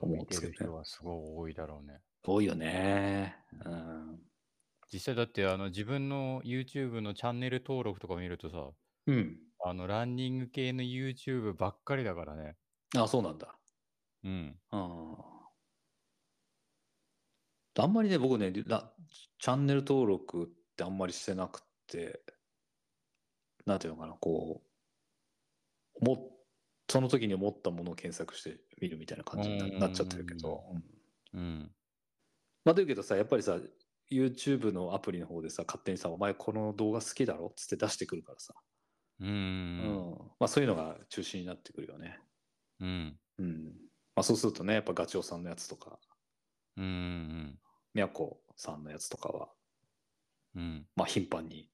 思うんですけどね。見てる人はすごい多いだろうね。多いよね、うん、実際だってあの自分の YouTube のチャンネル登録とか見るとさ、うん、あのランニング系の YouTube ばっかりだからね。あ、そうなんだ。うん、ああんまりね僕ねチャンネル登録ってあんまりしてなくて、なんていうのかな、こうもその時に思ったものを検索して見るみたいな感じになっちゃってるけど、うん、うん、まあだけどさ、やっぱりさ YouTube のアプリの方でさ勝手にさお前この動画好きだろっつって出してくるからさ、うん、うん、まあそういうのが中心になってくるよね。うんうん、まあ、そうするとねやっぱガチオさんのやつとか、うんうん、みやこさんのやつとかは、うん、まあ頻繁に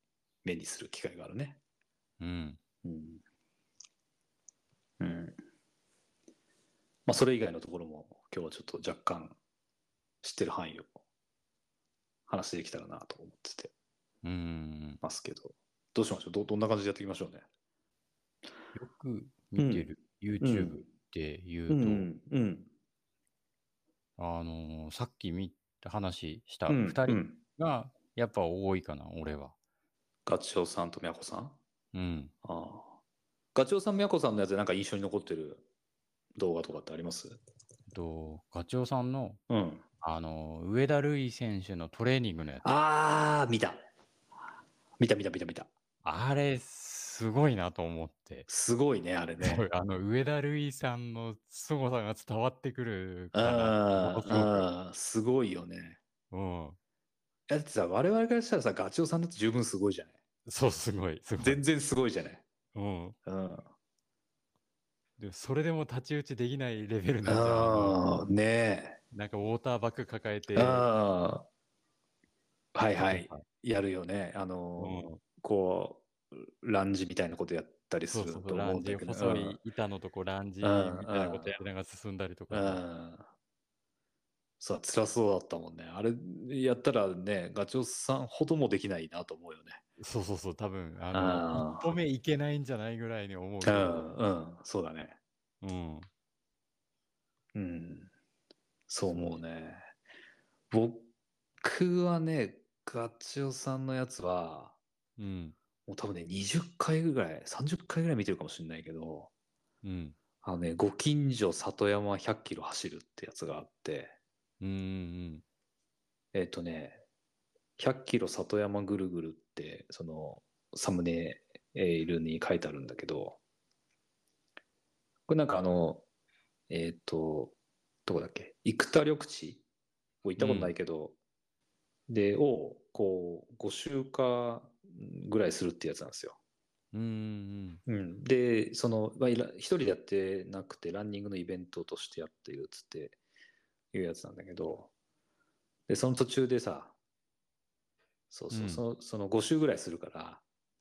目にする機会があるね。うんうん、うん、まあそれ以外のところも今日はちょっと若干知ってる範囲を話できたらなと思ってて、うん、ますけど、どうしましょう、 ど, どんな感じでやっていきましょうね。よく見てる、うん、YouTube、うんっていうと、うんうん、あのー、さっき見た話したふたりがやっぱ多いかな、うん、俺は。ガチオさんとみやこさん。うん。ああ。ガチオさんみやこさんのやつでなんか印象に残ってる動画とかってあります？とガチオさんの、うん、あのー、上田瑠唯選手のトレーニングのやつ。ああ見た。見た見た見た見た。あれすごいなと思って。すごいねあれね。あの上田瑠唯さんの凄さが伝わってくるから、ああすごいよね。うん、だってさ我々からしたらさガチオさんだって十分すごいじゃない。そうすごい、すごい、全然すごいじゃない。うんうんでそれでも太刀打ちできないレベルなんじゃないかねえ。なんかウォーターバッグ抱えて、ああはいはいやるよね。あのーうん、こうランジみたいなことやったりすると思うんだけど、細い板のとこランジみたいなことやりながら進んだりとか、さあ辛そうだったもんね。あれやったらねガチョウさんほどもできないなと思うよね。そうそうそう、多分あの一歩目いけないんじゃないぐらいに思うけど、うん、うん、そうだね。うんうんそう思うね。僕はねガチョウさんのやつはうん、もう多分ねにじゅっかいぐらいさんじゅっかいぐらい見てるかもしれないけど、うん、あのねご近所里山ひゃっキロ走るってやつがあって、うん、うん、えっ、ー、とねひゃっキロ里山ぐるぐるってそのサムネイルに書いてあるんだけど、これなんかあのえっ、ー、とどこだっけ、生田緑地を行ったことないけど、うん、でをこうご周回ぐらいするってやつなんですよ。うん、うん、でその一人でやってなくてランニングのイベントとしてやってるっつっていうやつなんだけど、でその途中でさそうそう、うん、その、そのご周ぐらいするから、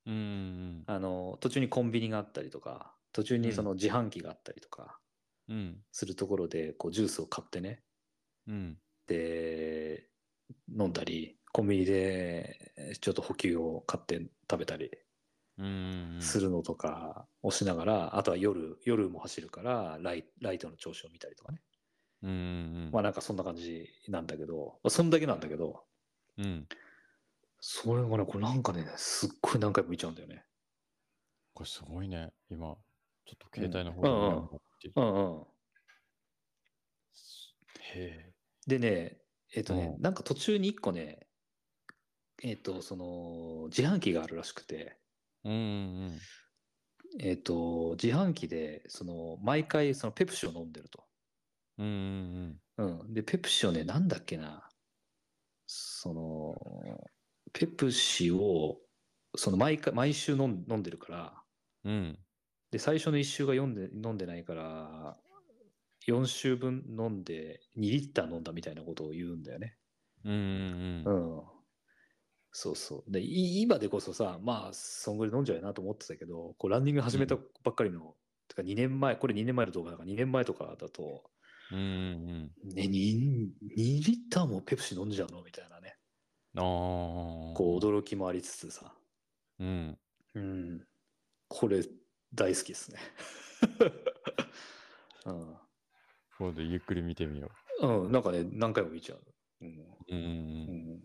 うん、あの途中にコンビニがあったりとか途中にその自販機があったりとかするところで、うん、こうジュースを買ってね、うん、で飲んだりコンビニでちょっと補給を買って食べたりするのとかをしながら、あとは夜夜も走るからライ、ライトの調子を見たりとかね、うんうん、まあなんかそんな感じなんだけど、そんだけなんだけど、うん、それがねこれなんかねすっごい何回も見ちゃうんだよね。これすごいね。今ちょっと携帯の方で見て、うんうんうんうん、へでねえっ、ー、とね、うん、なんか途中にいっこねえー、とその自販機があるらしくて、うんうん、えー、と自販機でその毎回そのペプシを飲んでると、うんうんうん、でペプシをねなんだっけな、そのペプシをその 毎, 毎週飲 ん, 飲んでるから、うん、で最初のいっ週が飲ん で, 飲んでないからよん週分飲んでにリッター飲んだみたいなことを言うんだよね。うんうん、うんそうそうで今でこそさまあそんぐらい飲んじゃうなと思ってたけど、こうランニング始めたばっかりの、うん、てかにねんまえ、これにねんまえの動画だからにねんまえとかだと、うんうんね、に, にリッターもペプシ飲んじゃうのみたいなね、こう驚きもありつつさ、うんうん、これ大好きですね、うん、今度ゆっくり見てみよう、うん、なんかね何回も見ちゃう、うんうんうん、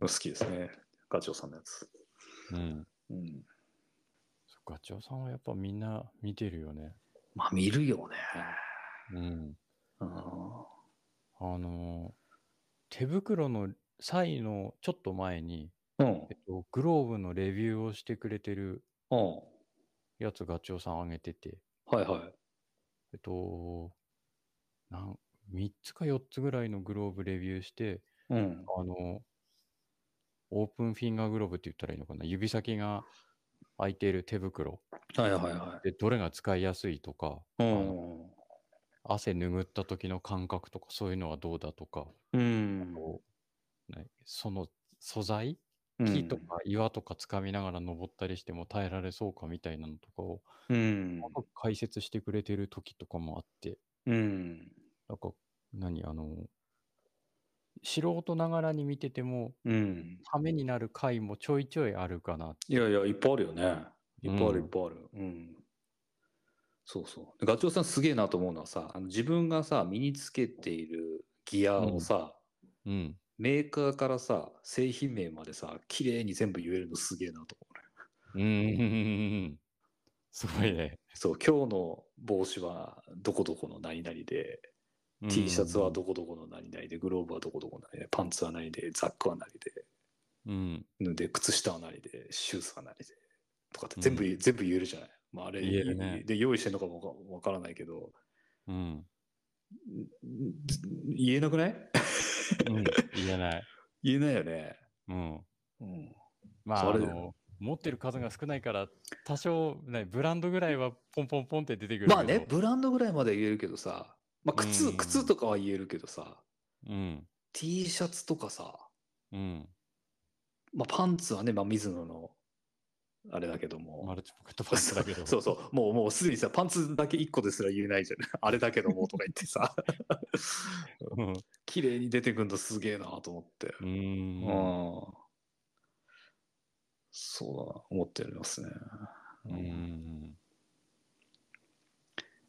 好きですねガチョウさんのやつ、うんうん、ガチョウさんはやっぱみんな見てるよね。まあ見るよね、うん、あ, あの手袋の際のちょっと前に、うんえっと、グローブのレビューをしてくれてるやつガチョウさんあげてて、はいはい、えっとなんみっつかよっつぐらいのグローブレビューして、うん、あのオープンフィンガーグローブって言ったらいいのかな、指先が空いている手袋、はいはいはい、でどれが使いやすいとか、うん、汗拭った時の感覚とかそういうのはどうだとか、うん、その素材、木とか岩とか掴みながら登ったりしても耐えられそうかみたいなのとかを、うん、解説してくれてる時とかもあって、うん、なんか何あの素人ながらに見てても、うん、ためになる回もちょいちょいあるかなって。いやいやいっぱいあるよね、いっぱいあるいっぱいある、うんうん、そうそう。ガチョウさんすげえなと思うのはさ、あの自分がさ身につけているギアをさ、うんうん、メーカーからさ製品名までさ綺麗に全部言えるのすげえなと思うね、うんうん、すごいね。そう、今日の帽子はどこどこの何々で、T シャツはどこどこの何々で、グローブはどこどこの何々で、パンツは何で、ザックは何で、うん、で靴下は何で、シューズは何でとかって全部、うん、全部言えるじゃない、まあ、あれ言える、ね、で用意してるのかもわからないけど、うん、言えなくない、うん、言えない言えないよね、うんうん、まああの持ってる数が少ないから多少、ね、ブランドぐらいはポンポンポンって出てくるけど、まあねブランドぐらいまで言えるけどさ、まあ、靴、うん、靴とかは言えるけどさ、うん、T シャツとかさ、うんまあ、パンツはね、まあ、水野のあれだけどもマルチポケットパンツだけどそうそうもうもうすでにさパンツだけいっこですら言えないじゃないあれだけどもとか言ってさ綺麗、うん、に出てくるのすげえなと思って、うーん、うん、そうだな思っておりますね。うん、うん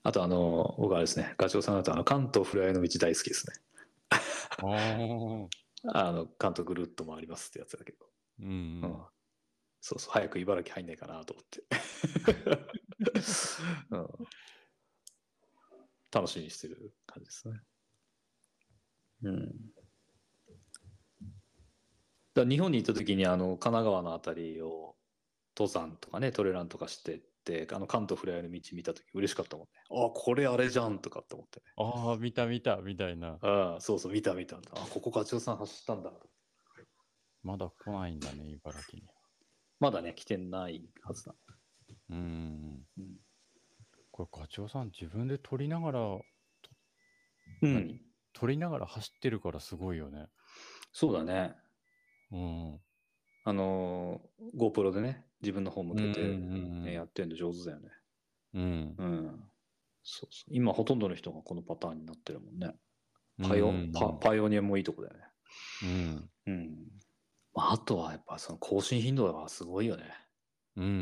あとあの僕はですねガチョウさんだとあの関東ふれあいの道大好きですねあの関東ぐるっと回りますってやつだけど、うんうんうん、そうそう早く茨城入んないかなと思って、うん、楽しみにしてる感じですね、うん、だ日本に行った時にあの神奈川の辺りを登山とかねトレランとかしてであの関東ふれあいの道見たとき嬉しかったもんね。ああこれあれじゃんとかって思ってね。ああ見た見たみたいな。ああそうそう見た見た。あここガチョウさん走ったんだ。まだ来ないんだね茨城に。まだね来てないはずだ。うーん。うん、これガチョウさん自分で撮りながら、うん、撮りながら走ってるからすごいよね。そうだね。うん。あのー、GoPro でね。自分の方向けて、ねうんうんうん、やってるの上手だよね、うんうん、そうそう今ほとんどの人がこのパターンになってるもんね。パイオ、うんうんうん、パ、パイオニアもいいとこだよね、うんうん、あとはやっぱその更新頻度がすごいよね、うんうんう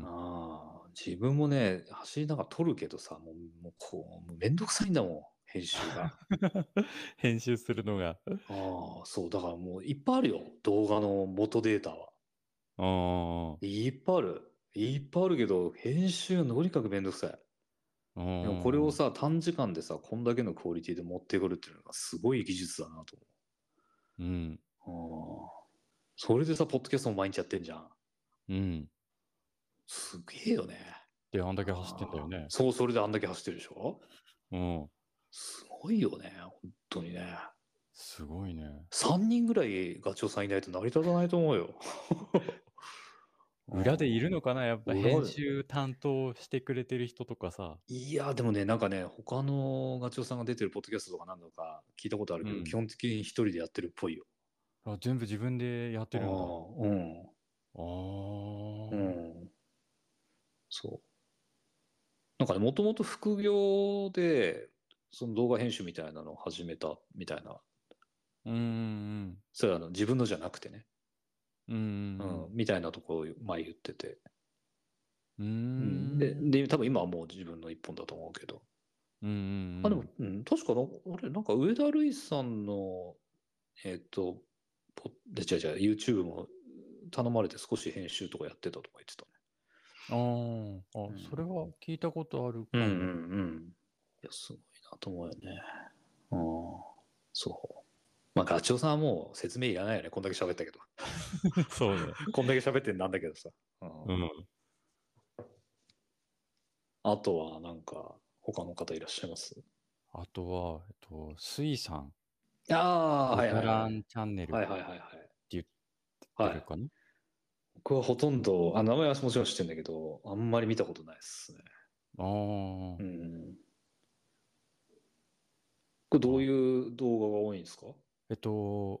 ん、あ自分もね走りながら撮るけどさもう、もうこう、もうめんどくさいんだもん編集が編集するのがあそうだからもういっぱいあるよ動画の元データはあいっぱいあるいっぱいあるけど編集のとにかくめんどくさい。でもこれをさ短時間でさこんだけのクオリティで持ってくるっていうのがすごい技術だなと思う、うん、あそれでさポッドキャストも毎日やってんじゃん、うん、すげえよね。であんだけ走ってんだよね。そうそれであんだけ走ってるでしょ、うん、すごいよね本当にねすごいね。さんにんぐらいガチョウさんいないと成り立たないと思うよ裏でいるのかなやっぱ編集担当してくれてる人とかさ。いやでもねなんかね他のガチョウさんが出てるポッドキャストとか何度か聞いたことあるけど、うん、基本的に一人でやってるっぽいよ。あ全部自分でやってるんだ。あうんあうんそうなんかねもともと副業でその動画編集みたいなのを始めたみたいなうん、それはあの自分のじゃなくてね、うん、うん、みたいなところを前言ってて、うん、でで多分今はもう自分の一本だと思うけど、うん、あでも、うん、確かあれなんか上田瑠唯さんのえっ、ー、とポで違う違う YouTube も頼まれて少し編集とかやってたとか言ってたね。ああ、うん、それは聞いたことあるかも。うんうんうん。いや、すごいなと思うよね。ああ、そう。まあ、ガチオさんはもう説明いらないよね。こんだけ喋ったけど。そうね。こんだけ喋ってんなんだけどさ。うん。あとは、なんか、他の方いらっしゃいます？あとは、えっと、スイさん。ああ、はいはいはい。ベテランチャンネル。はいはいはいはい。って言ってるかな。はい、僕はほとんど、あ、名前はもちろん知ってるんだけど、あんまり見たことないですね。ああ。うん。これどういう動画が多いんですか？えっと、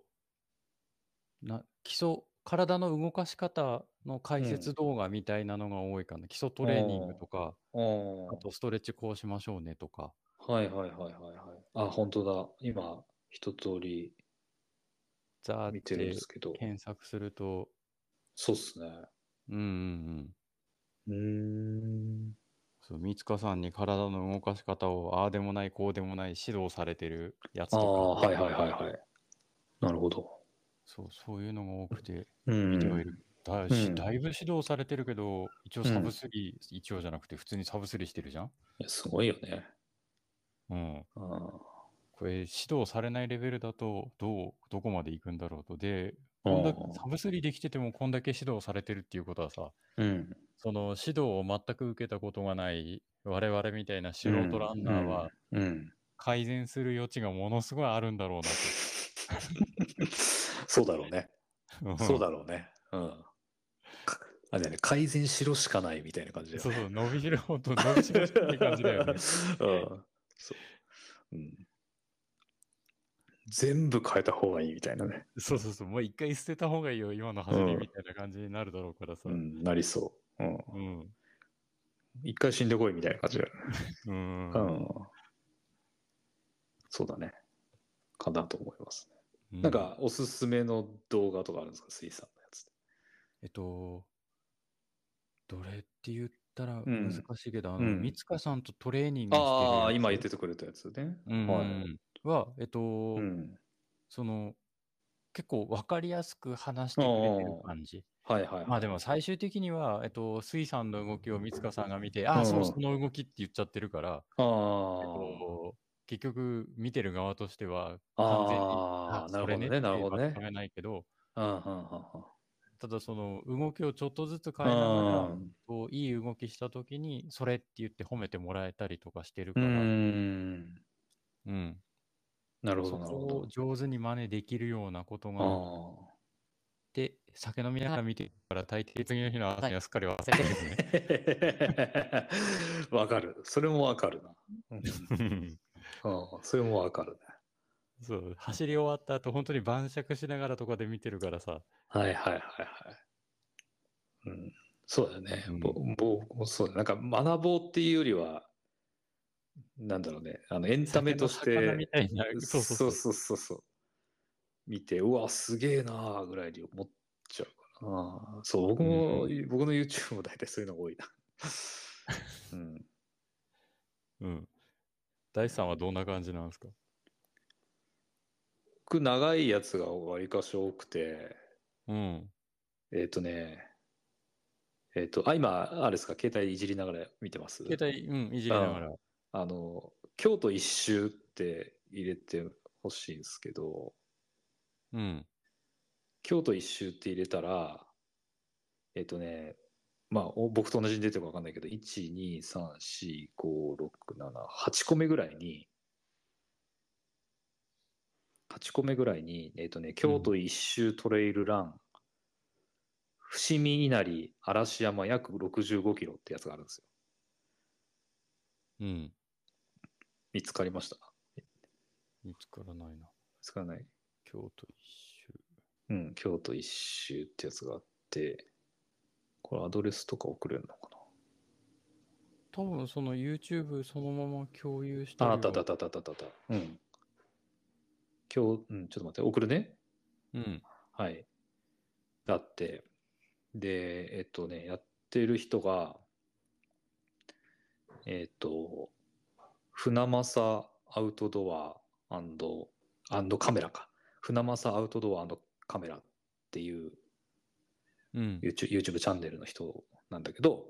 な基礎、体の動かし方の解説動画みたいなのが多いかな。うん、基礎トレーニングとか、あ, あ, あとストレッチこうしましょうねとか。はいはいはいはいはい。あ、本当だ。今、一通り見てるんですけど。検索すると。そうっすね。うんうんうん。うーん。三塚さんに体の動かし方をああでもないこうでもない指導されてるやつとか。ああ、はいはいはいはい。なるほど。そう、そういうのが多くて見てはいる。だ, うん、だいぶ指導されてるけど、一応サブスリー、うん、一応じゃなくて普通にサブスリーしてるじゃん。いや、すごいよね。うん。あこれ指導されないレベルだとどうどこまで行くんだろうとで。こんだけサブスリーできててもこんだけ指導されてるっていうことはさ、うん、その指導を全く受けたことがない我々みたいな素人ランナーは改善する余地がものすごいあるんだろうなと、うんうん、そうだろうねそうだろうね、うん、あれね、改善しろしかないみたいな感じだよね。そうそう、伸びしろと伸びしろって感じだよね、うんそううん全部変えた方がいいみたいなね。そうそうそう、もう一回捨てた方がいいよ今の走りみたいな感じになるだろうからさ、うんうん、なりそう、うんうん、一回死んでこいみたいな感じだよねうん、うん、そうだねかなと思いますね、うん、なんかおすすめの動画とかあるんですか、スイさんのやつで。えっとどれって言ったら難しいけど、うん、あの、うん、三塚さんとトレーニングしてるやつ、ああ今言っててくれたやつね、うん、はい、うんは、えっと、うん、その、結構分かりやすく話してくれてる感じ。はいはい。まあでも最終的には、えっと、スイさんの動きを三塚さんが見て、ああ、そう、その動きって言っちゃってるから、あ、えっと、結局、見てる側としては、完全に、ああ、なるほどね、なるほどね。考えないけど、ただその、動きをちょっとずつ変えながら、こういい動きしたときに、それって言って褒めてもらえたりとかしてるから、うん。うんなるほどなるほど。そこを上手に真似できるようなことが。で、酒飲みながら見てるから、大抵次の日の朝にはすっかり忘れてるね。わかる。それもわかるな。うん、それもわかるね。そう、走り終わった後、本当に晩酌しながらとかで見てるからさ。はいはいはいはい。うん、そうだよね。うん、僕もそうだ。なんか学ぼうっていうよりは、なんだろうね、あのエンタメとしてそうそうそうそうそう見て、うわすげえなーぐらいに思っちゃうかな。そう僕も、うん、僕の YouTube も大体そういうのが多いなうん、うん、大地さんはどんな感じなんですか？僕長いやつがわりかし多くて、うん、えっとねえっとあ今あれですか、携帯いじりながら見てます？携帯、うん、いじりながら、あの京都一周って入れてほしいんですけど、うん、京都一周って入れたらえっとねまあ僕と同じに出てるか分かんないけど いち、に、さん、し、ご、ろく、なな、はちこめぐらいにはちこめぐらいにえっとね京都一周トレイルラン、うん、伏見稲荷嵐山約ろくじゅうごキロってやつがあるんですよ。うん、見つかりました？見つからないな。見つからない。京都一周。うん、京都一周ってやつがあって、これアドレスとか送れるのかな？多分その YouTube そのまま共有してるよ。あ、あったあったあったあったあった。うん。今日、うん、ちょっと待って、送るね。うん。はい。だって、で、えっとね、やってる人が、えっと、船政アウトドア&カメラか。船政アウトドア&カメラっていう、うん、YouTube, YouTube チャンネルの人なんだけど、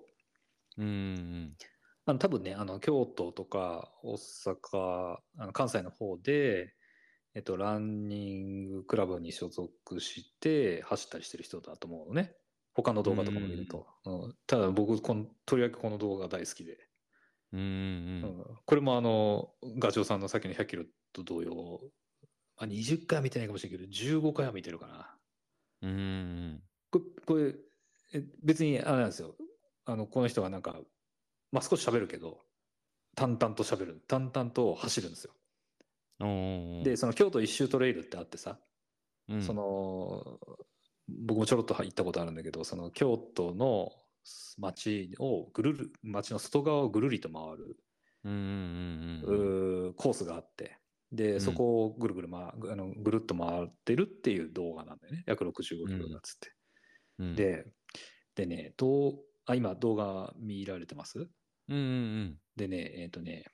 うんうん、あの多分ね、あの京都とか大阪、あの関西の方で、えっと、ランニングクラブに所属して走ったりしてる人だと思うのね。他の動画とかも見ると、うん、ただ僕このとりわけこの動画大好きで、うんうんうん、これもあのガチョウさんのさっきのひゃっキロと同様、あにじゅっかいは見てないかもしれないけどじゅうごかいは見てるかな。うんうん、これ、これ別にあれなんですよ、あのこの人がなんか、まあ、少し喋るけど淡々と喋る淡々と走るんですよ。おでその京都一周トレイルってあってさ、うん、その僕もちょろっと行ったことあるんだけど、その京都の街をぐるる街の外側をぐるりと回る、うんうんうん、コースがあって、でそこをぐるぐる、ま、あのぐるっと回ってるっていう動画なんだよね。約ろくじゅうごキロだっつって、うんうん、ででねどうあ今動画見られてます、うんうんうん、でねえっ、ー、とね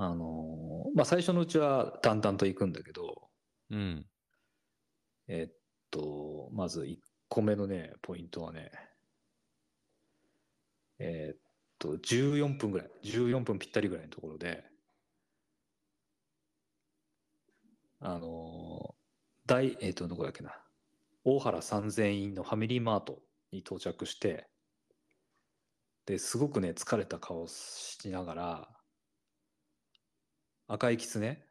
あのー、まあ最初のうちは淡々と行くんだけど、うん、えー、っとまずいっこめのねポイントはね、えー、っとじゅうよんぷんぐらいじゅうよんぷんぴったりぐらいのところで、あのー、大えー、っとどこだっけな、大原さんぜんいんのファミリーマートに到着して、ですごくね疲れた顔しながら赤いキツネ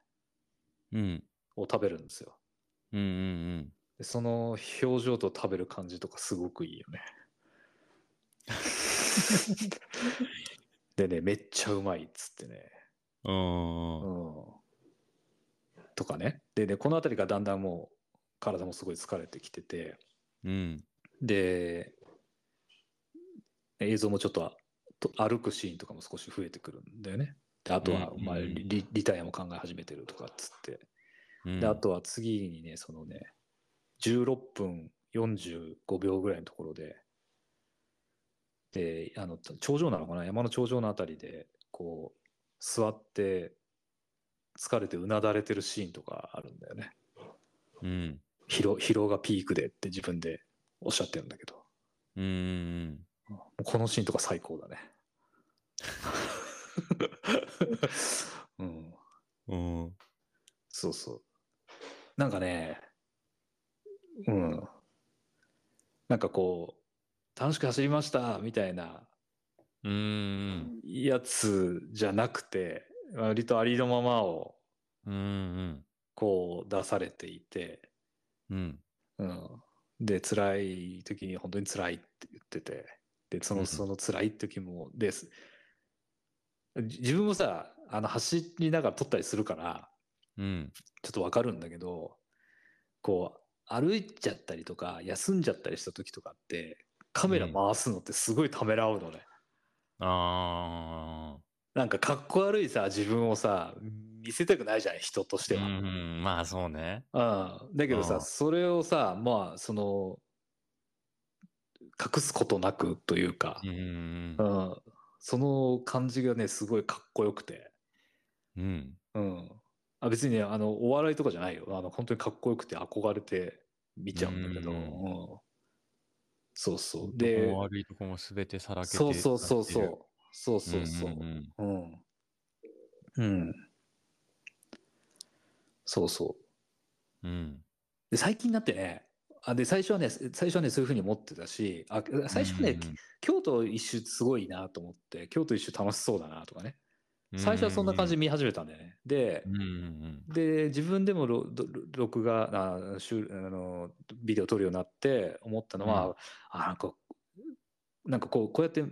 を食べるんですよ、うんうんうんうん、でその表情と食べる感じとかすごくいいよねでねめっちゃうまいっつってね、あ、うん、とかね。でねこの辺りがだんだんもう体もすごい疲れてきてて、うん、で映像もちょっと歩くシーンとかも少し増えてくるんだよね。あとは、まあ、リ, リタイアも考え始めてるとかっつって、うん、であとは次にねそのねじゅうろっぷんよんじゅうごびょうぐらいのところで、であの頂上なのかな、山の頂上のあたりでこう座って疲れてうなだれてるシーンとかあるんだよね、うん、疲労、疲労がピークでって自分でおっしゃってるんだけど、うーんこのシーンとか最高だねうんうん、そうそうなんかねうんなんかこう楽しく走りましたみたいなうんやつじゃなくて、割とありのままをこう出されていて、うんうん、で辛い時に本当に辛いって言ってて、でそのその辛い時もです自分もさあの走りながら撮ったりするから、うん、ちょっと分かるんだけど、こう歩いちゃったりとか休んじゃったりした時とかってカメラ回すのってすごいためらうのね、うん、あなんかかっこ悪いさ自分をさ見せたくないじゃん人としては、うん、まあそうね、うん、だけどさそれをさまあその隠すことなくというか、うん、うんその感じがねすごいかっこよくて、うんうん、あ別にねあのお笑いとかじゃないよ、あの本当にかっこよくて憧れて見ちゃうんだけど、うんうん、そうそうで悪いとこも全てさらけてそうそうそうそうそうそうそううんうんそうそう、うん、で最近になってねで最初はね最初はねそういう風に思ってたし、あ最初ね、うんうんうん、京都一周すごいなと思って京都一周楽しそうだなとかね最初はそんな感じで見始めたんだよね、うんうんうん、で、で自分でも録画あのビデオ撮るようになって思ったのは、うん、あなんかなんかこうこうやって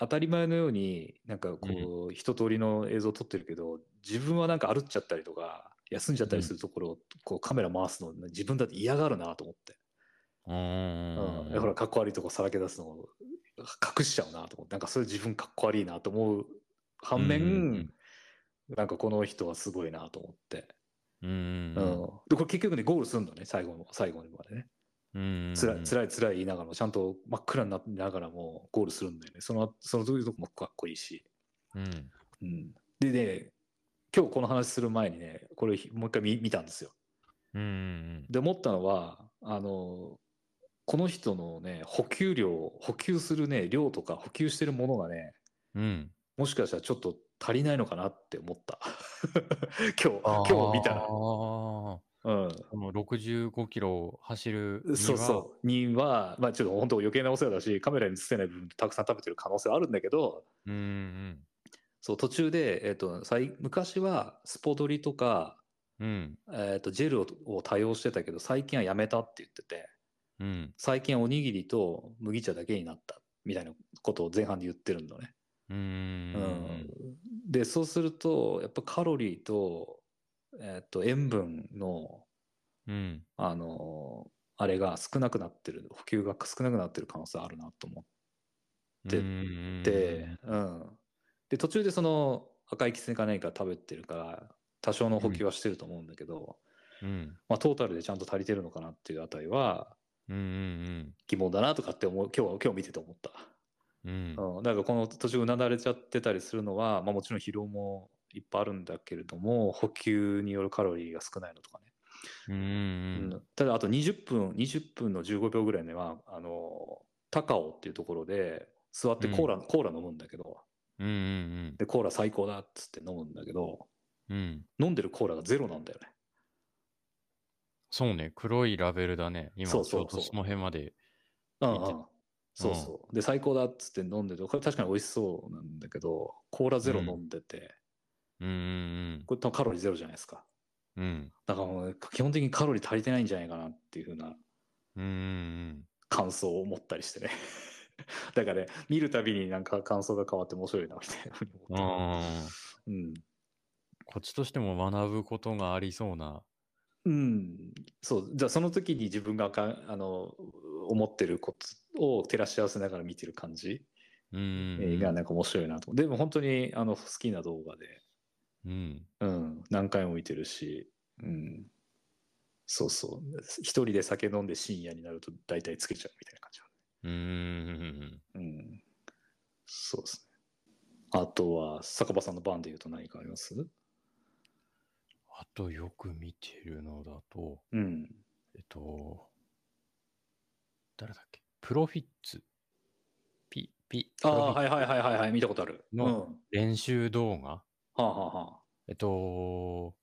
当たり前のようになんかこう、うん、一通りの映像を撮ってるけど自分はなんか歩っちゃったりとか休んじゃったりするところをこうカメラ回すの自分だって嫌がるなと思って。うんうん、ほらかっこ悪いとこさらけ出すのを隠しちゃうなと思って、なんかそれ自分かっこ悪いなと思う反面、うんうんうん、なんかこの人はすごいなと思って。うん、うん、でこれ結局ねゴールするんだね、最後の最後までね。つらいつらいつらい言いながらもちゃんと真っ暗になってながらもゴールするんだよね。そのその時とかもかっこいいし。うんうん、でね今日この話する前にねこれもう一回 見, 見たんですよ。うんうん、で思ったのはあのこの人のね補給量補給するね量とか補給してるものがね、うん、もしかしたらちょっと足りないのかなって思った今日今日見たら。あうん、このろくじゅうごキロ走るにはそうそうには、まあ、ちょっと本当余計なお世話だしカメラに映せない分たくさん食べてる可能性はあるんだけど、うんうん、そう途中で、えー、と昔はスポドリとか、うんえー、とジェル を, を多用してたけど最近はやめたって言ってて、うん、最近はおにぎりと麦茶だけになったみたいなことを前半で言ってるんだね。うん、うん、でそうするとやっぱカロリーとえー、と塩分の、うん、あのー、あれが少なくなってる補給が少なくなってる可能性あるなと思ってて、うん、うん、で途中でその赤いキツネか何か食べてるから多少の補給はしてると思うんだけど、うんまあ、トータルでちゃんと足りてるのかなっていうあたりは、うんうんうん、疑問だなとかって思う今日は今日見てて思った、うんうん、だからこの途中うなだれちゃってたりするのは、まあ、もちろん疲労もいっぱいあるんだけれども補給によるカロリーが少ないのとかね。うん、うん、ただあとにじゅっぷんのじゅうごびょうぐらいではあの高尾っていうところで座ってコーラ、うん、コーラ飲むんだけど、うんうんうん、でコーラ最高だっつって飲むんだけど、うん、飲んでるコーラがゼロなんだよね。そうね黒いラベルだね今ちょうどその辺まで見て、うんうん、そうそうで最高だっつって飲んでてこれ確かに美味しそうなんだけどコーラゼロ飲んでて、うんうんうん、これカロリーゼロじゃないですか、うん、だからもう基本的にカロリー足りてないんじゃないかなっていう風な感想を持ったりしてねだからね見るたびになんか感想が変わって面白いなみたいなふうに思って、うん、こっちとしても学ぶことがありそうなうんそうじゃあその時に自分がかあの思ってることを照らし合わせながら見てる感じがなんか面白いなとでも本当にあの好きな動画でうんうん、何回も見てるし、うん、そうそう一人で酒飲んで深夜になると大体つけちゃうみたいな感じなんで、うんうん、そうですね。あとは坂場さんの番で言うと何かあります？あとよく見てるのだと、うん、えっと誰だっけプロフィッツピピああはいはいはいはいはい見たことあるの練習動画、うんはあはあ、えっと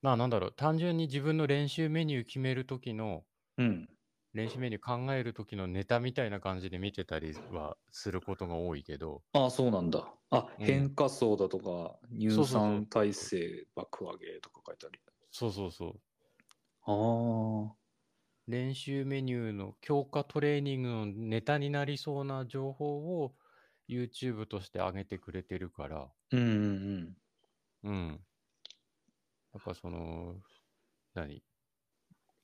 まあなんだろう単純に自分の練習メニュー決めるときの、うん、練習メニュー考えるときのネタみたいな感じで見てたりはすることが多いけどああそうなんだあ、うん、変化層だとか乳酸耐性爆上げとか書いてあるそうそうそうああ練習メニューの強化トレーニングのネタになりそうな情報をYouTube として上げてくれてるからうんうんうんうんなんかその何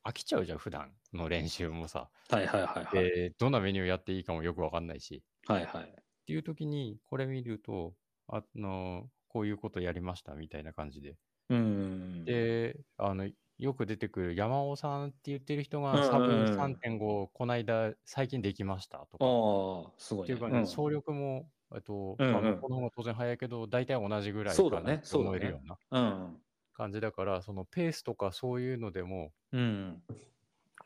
飽きちゃうじゃん普段の練習もさはいはいはいはい、えー、どんなメニューやっていいかもよくわかんないしはいはいっていう時にこれ見るとあのこういうことやりましたみたいな感じでうんうんうんであのよく出てくる山尾さんって言ってる人がサブ さんてんご この間最近できましたとか、うんうん、あすごい、ね、っていうかね、うん、総力もあと、うんうんまあ、この方が当然早いけど大体同じぐらいかなと思えるような感じだからそのペースとかそういうのでも、うん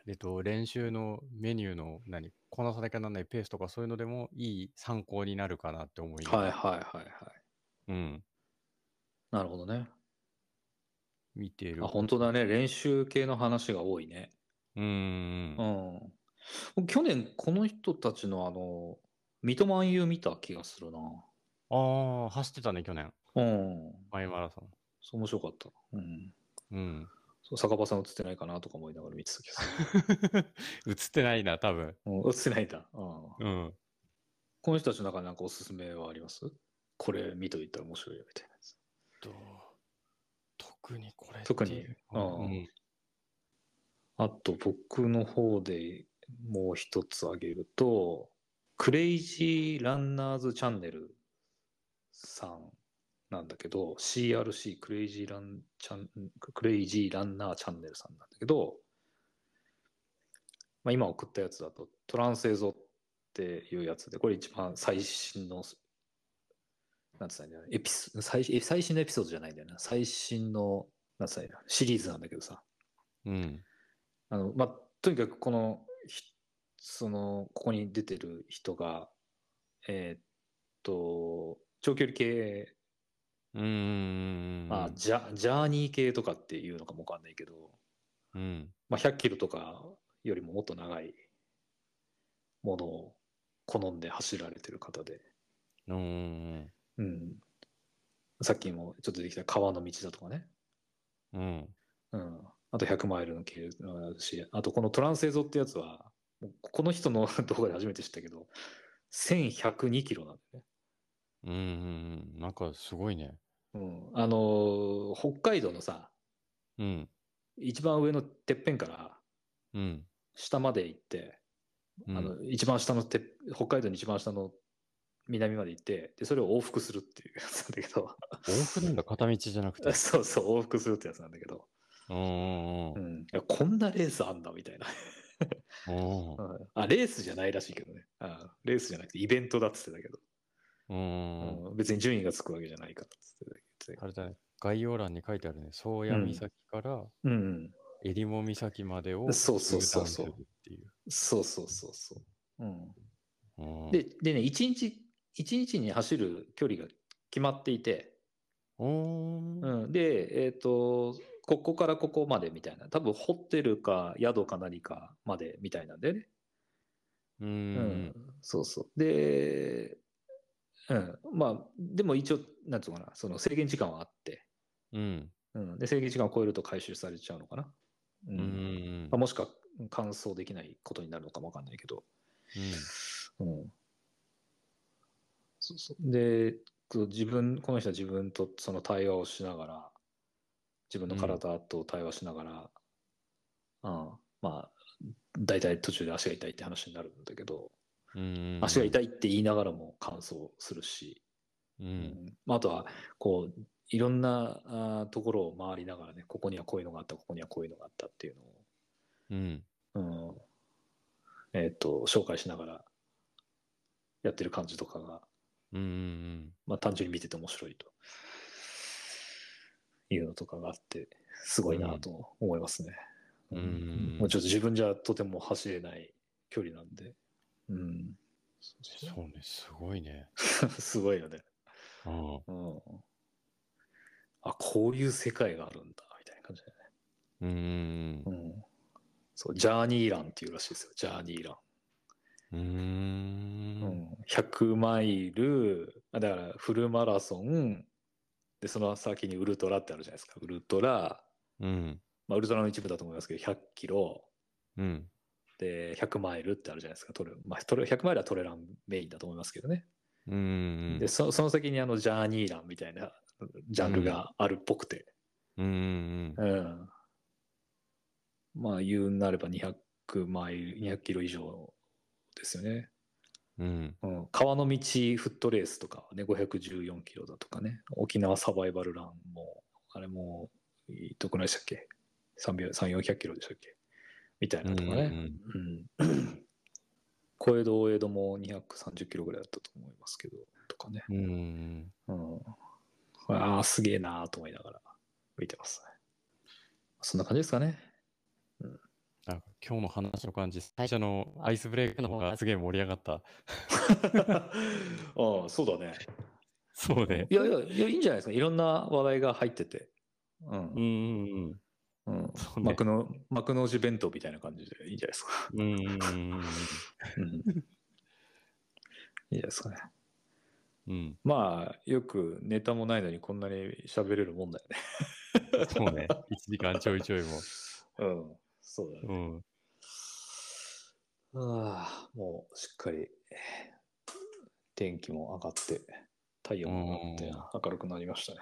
えっと、練習のメニューの何こなさなきゃならないペースとかそういうのでもいい参考になるかなって思いますはいはいはいはいうんなるほどね見てるあ本当だね練習系の話が多いねうーん、うん、去年この人たちのあの三笘優見た気がするなあ走ってたね去年うんマイマラソンそう面白かったうん、うん、そう坂場さん映ってないかなとか思いながら見てた気がする映ってないな多分、うん、映ってないんだ、うんうん、この人たちの中で何かおすすめはあります？これ見といたら面白いよみたいなやつどう特にこれ特にあ、うん、あと僕の方でもう一つ挙げるとクレイジーランナーズチャンネルさんなんだけど、 シーアールシー クレイジーランチャンクレイジーランナーチャンネルさんなんだけど、まあ、今送ったやつだとトランス映像っていうやつで、これ一番最新のなんて言うんだよね、エピソ 最, 最新のエピソードじゃないんだよね、最新のなんて言うんだよね、シリーズなんだけどさ、うんあのまあ、とにかくこのそのここに出てる人がえー、っと長距離系、うーん、まあ、ジャ、ジャーニー系とかっていうのかもわかんないけど、うんまあ、ひゃっキロとかよりももっと長いものを好んで走られてる方で、うん、うん、さっきもちょっとできた川の道だとかね、うんうん、あとひゃくマイルの系だし、あとこのトランス映像ってやつはこの人の動画で初めて知ったけどせんひゃくにキロなんだよね。うんうん、なんかすごいね、うん、あのー、北海道のさ、うん、一番上のてっぺんから下まで行って、うん、あの一番下のて北海道の一番下の南まで行って、でそれを往復するっていうやつなんだけど往復なんだ、片道じゃなくてそうそう、往復するってやつなんだけど、うんうん、いやこんなレースあんだみたいなおあレースじゃないらしいけどね、あレースじゃなくてイベントだっつってたけど、うん、別に順位がつくわけじゃないからっつってたけど、あれだね、概要欄に書いてあるね、宗谷岬からえりも岬までをそうそうそうそうっていう、そうそうそうそう、うんうん、ででね、一日一日に走る距離が決まっていて、うん、でえっ、ー、とここからここまでみたいな、多分ホテルか宿か何かまでみたいなんだよね。うん、うん、そうそうで。うん、まあでも一応なんつうのかな、その制限時間はあって、うんうん、で制限時間を超えると回収されちゃうのかな、うんうんうんまあ、もしか完走できないことになるのかもわかんないけど、うんうん、そうそうで自分この人は自分とその対話をしながら、自分の体と対話しながら、うんうん、まあ大体途中で足が痛いって話になるんだけど。うん足が痛いって言いながらも完走するし、うんうん、あとはこういろんなところを回りながらね、ここにはこういうのがあった、ここにはこういうのがあったっていうのを、うんうんえー、と紹介しながらやってる感じとかが、うんうんうんまあ、単純に見てて面白いというのとかがあってすごいなと思いますね、うんうんうん、もうちょっと自分じゃとても走れない距離なんで、うん、そうね、すごいねすごいよね、うんうん、あこういう世界があるんだみたいな感じだよね、うん、うん、そうジャーニーランっていうらしいですよ、ジャーニーラン、うーん、うん、ひゃくマイルだからフルマラソンで、その先にウルトラってあるじゃないですか、ウルトラ、うんまあ、ウルトラの一部だと思いますけどひゃっキロ、うんでひゃくマイルってあるじゃないですか、トレ、まあ、トレひゃくマイルはトレランメインだと思いますけどね、うんで そ, その先にあのジャーニーランみたいなジャンルがあるっぽくて、うん、うん、まあ言うなればにひゃくマイルにひゃくキロ以上ですよね、うんうん、川の道フットレースとかねごひゃくじゅうよんキロだとかね、沖縄サバイバルランもあれもどこないでしたっけ、さんびゃく、よんひゃくキロでしたっけみたいなとかね、うんうんうん、小江戸大江戸もにひゃくさんじゅっキロぐらいだったと思いますけどとかね、うん、うん、ああすげえなーと思いながら見てますね、そんな感じですかね、うん、あ今日の話の感じ、最初のアイスブレイクの方がすげえ盛り上がったああそうだねそうね、いやいやいやいいんじゃないですか、いろんな話題が入ってて、うんうんうん、うんうんうね、幕, の幕の内弁当みたいな感じでいいんじゃないですか、うん、うん、いいじゃないですかね、うん、まあよくネタもないのにこんなに喋れるもんだよねそうねいちじかんちょいちょいもうんそうだね、うん、あもうしっかり天気も上がって太陽も上がって明るくなりましたね、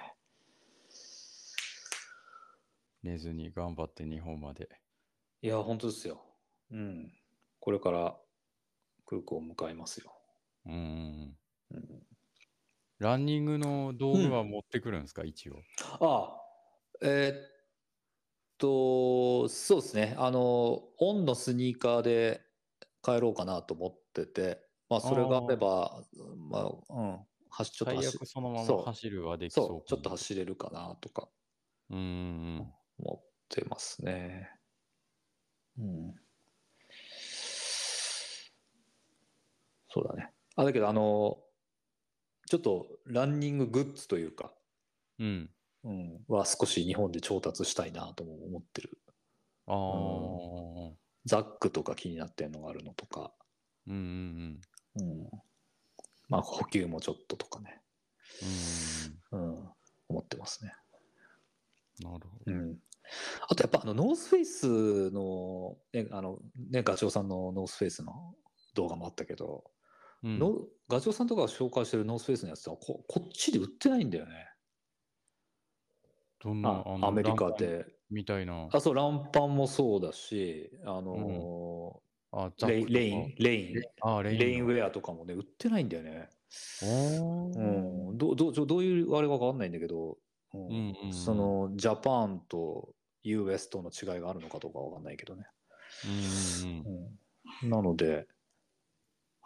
寝ずに頑張って日本まで。いや本当ですよ。うん。これから空港を迎えますよ。うん。うん、ランニングの道具は持ってくるんですか、うん、一応。ああ、えー、っと、そうですね。あの、オンのスニーカーで帰ろうかなと思ってて、まあ、それがあれば、あまあ、うん、走ちょっと走最悪そのまま走るはできそう。そう、ちょっと走れるかなとか、うんうん、思ってますね。うん。そうだね。あ、だけど、あの、ちょっとランニンググッズというか、うんうん、は少し日本で調達したいなとも思ってる。ああ、うん、ザックとか気になってるのがあるのとか、うんうんうんうん、まあ補給もちょっととかね、うん、うん、思ってますね。なるほど。うん、あとやっぱあのノースフェイスのね、あのねガチョウさんのノースフェイスの動画もあったけど。うん、のガチョウさんとかが紹介してるノースフェイスのやつは こ, こっちで売ってないんだよね。どんなあのアメリカでみたいな。あ、そう、ランパンもそうだし、あのーうん、あ レ, レインレインあ レ, インレインウェアとかもね売ってないんだよね。うん、ど ど, どういうあれが分かんないんだけど、うんうんうん、そのジャパンと ユーエス との違いがあるのかどうか分かんないけどね。うん、うん、なので。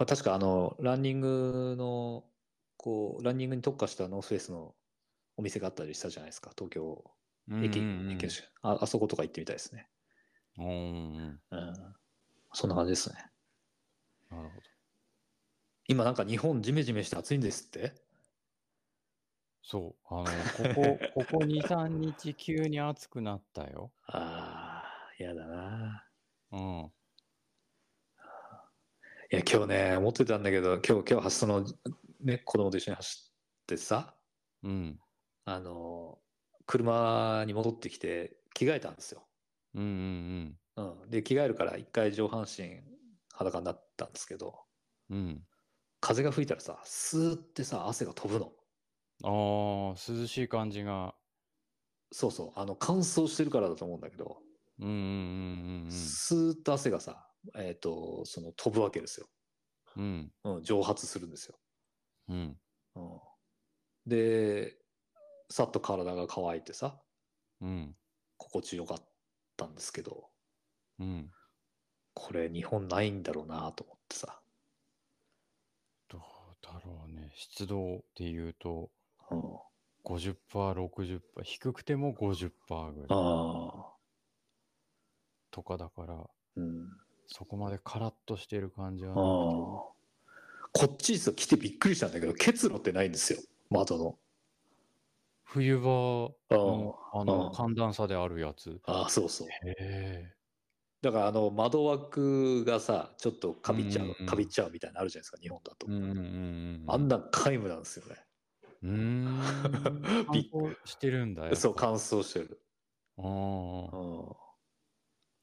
確かあのランニングのこうランニングに特化したノースフェイスのお店があったりしたじゃないですか、東京駅、うんうんうん、あ, あそことか行ってみたいですね。うん、うん、そんな感じですね。なるほど。今なんか日本ジメジメして暑いんですって。そうあのここここ に,さん 日急に暑くなったよ。ああ、やだな。うん、いや今日ね思ってたんだけど、今日今日そのね子供と一緒に走ってさ、うん、あの車に戻ってきて着替えたんですよ。うんうんうん。うん、で着替えるから一回上半身裸になったんですけど、うん、風が吹いたらさスーってさ汗が飛ぶの。ああ、涼しい感じが。そうそう、あの乾燥してるからだと思うんだけど。うんうんうんうん。スーッと汗がさ。えーと、その飛ぶわけですよ、うんうん、蒸発するんですよ、うんうん、でさっと体が乾いてさ、うん、心地よかったんですけど、うん、これ日本ないんだろうなと思ってさ。どうだろうね、湿度っていうと、うん、ごじゅっパーセント、ろくじゅっパーセント、低くても ごじゅっパーセント ぐらいあとかだから、うん、そこまでカラッとしてる感じは。ああ。こっち実は来てびっくりしたんだけど、結露ってないんですよ、窓の。冬場の、ああの、寒暖差であるやつ。ああ、そうそう。へえ。だから、あの、窓枠がさ、ちょっとかびちゃう、うんうん、かびちゃうみたいなのあるじゃないですか、日本だと。うんうんうん、あんな皆無なんですよね。うーん。乾燥してるんだよ。そう、乾燥してる。ああ。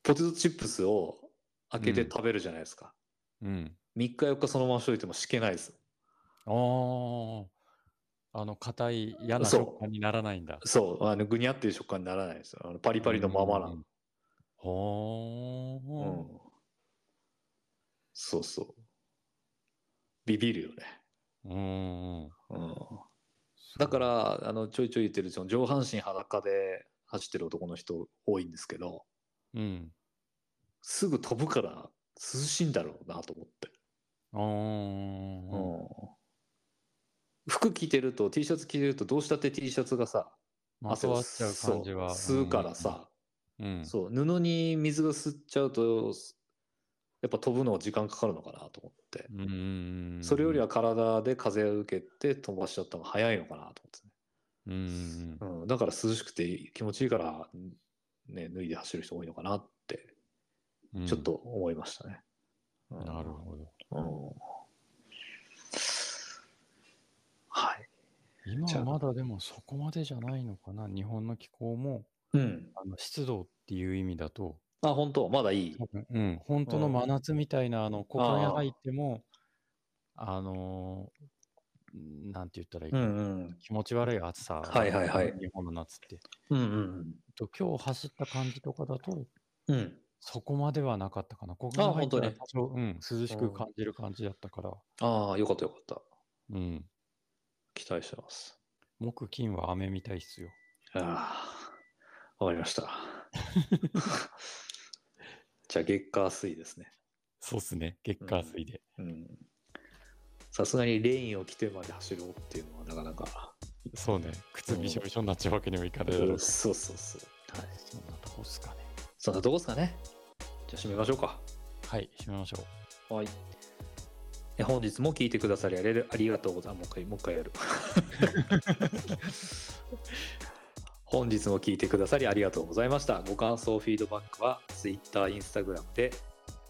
ポテトチップスを、開けて食べるじゃないですか、うん、みっかよっかそのまましといてもしけないです。あー、あの硬い嫌な食感にならないんだ。そう、そうあのぐにゃっていう食感にならないですよ、あのパリパリのままなの、うん、ほー、うん、そうそう、ビビるよね。うん、うん、だからあのちょいちょい言ってるその上半身裸で走ってる男の人多いんですけど、うん、すぐ飛ぶから涼しいんだろうなと思って。ああ。服着てると T シャツ着てるとどうしたって T シャツがさ、汗を吸うからさ、うんうん、そう布に水が吸っちゃうとやっぱ飛ぶのは時間かかるのかなと思って。うん、それよりは体で風を受けて飛ばしちゃった方が早いのかなと思ってね。うん、うん、だから涼しくて気持ちいいからね脱いで走る人多いのかなって。ちょっと思いましたね。うん、なるほど、うん。はい。今はまだでもそこまでじゃないのかな。日本の気候も、うん、あの湿度っていう意味だと。あ、本当まだいい。うん。本当の真夏みたいな、あの、ここに入っても、あ、あのー、なんて言ったらいいかな、うんうん、気持ち悪い暑さ。はいはいはい。日本の夏って。うんうん。と今日走った感じとかだと、うん。そこまではなかったかな。ここが入ったら多少、うん、涼しく感じる感じだったから。ああ、よかったよかった。うん。期待してます。木金は雨みたいっすよ。ああ、わかりました。じゃあ月火水ですね。そうっすね、月火水で。さすがにレインを着てまで走ろうっていうのはなかなか。そうね、靴びしょびしょになっちゃうわけにもいかないだろう、うん、そうそうそう。はい、そんなとこっすかね。そんなとこっすかね。じゃあ締めましょうか。はい、締めましょう。はい。本日も聞いてくださりありがとうございます。もう一回、もう一回やる。本日も聞いてくださりありがとうございました。ご感想、フィードバックは Twitter、Instagram で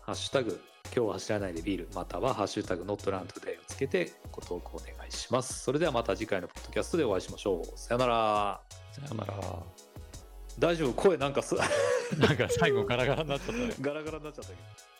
ハッシュタグ今日走らないでビールまたはハッシュタグノットラントデーをつけてご投稿お願いします。それではまた次回のポッドキャストでお会いしましょう。さよなら。さよなら。大丈夫？声なんかすなんか最後ガラガラになっちゃったね。ガラガラになっちゃったけど。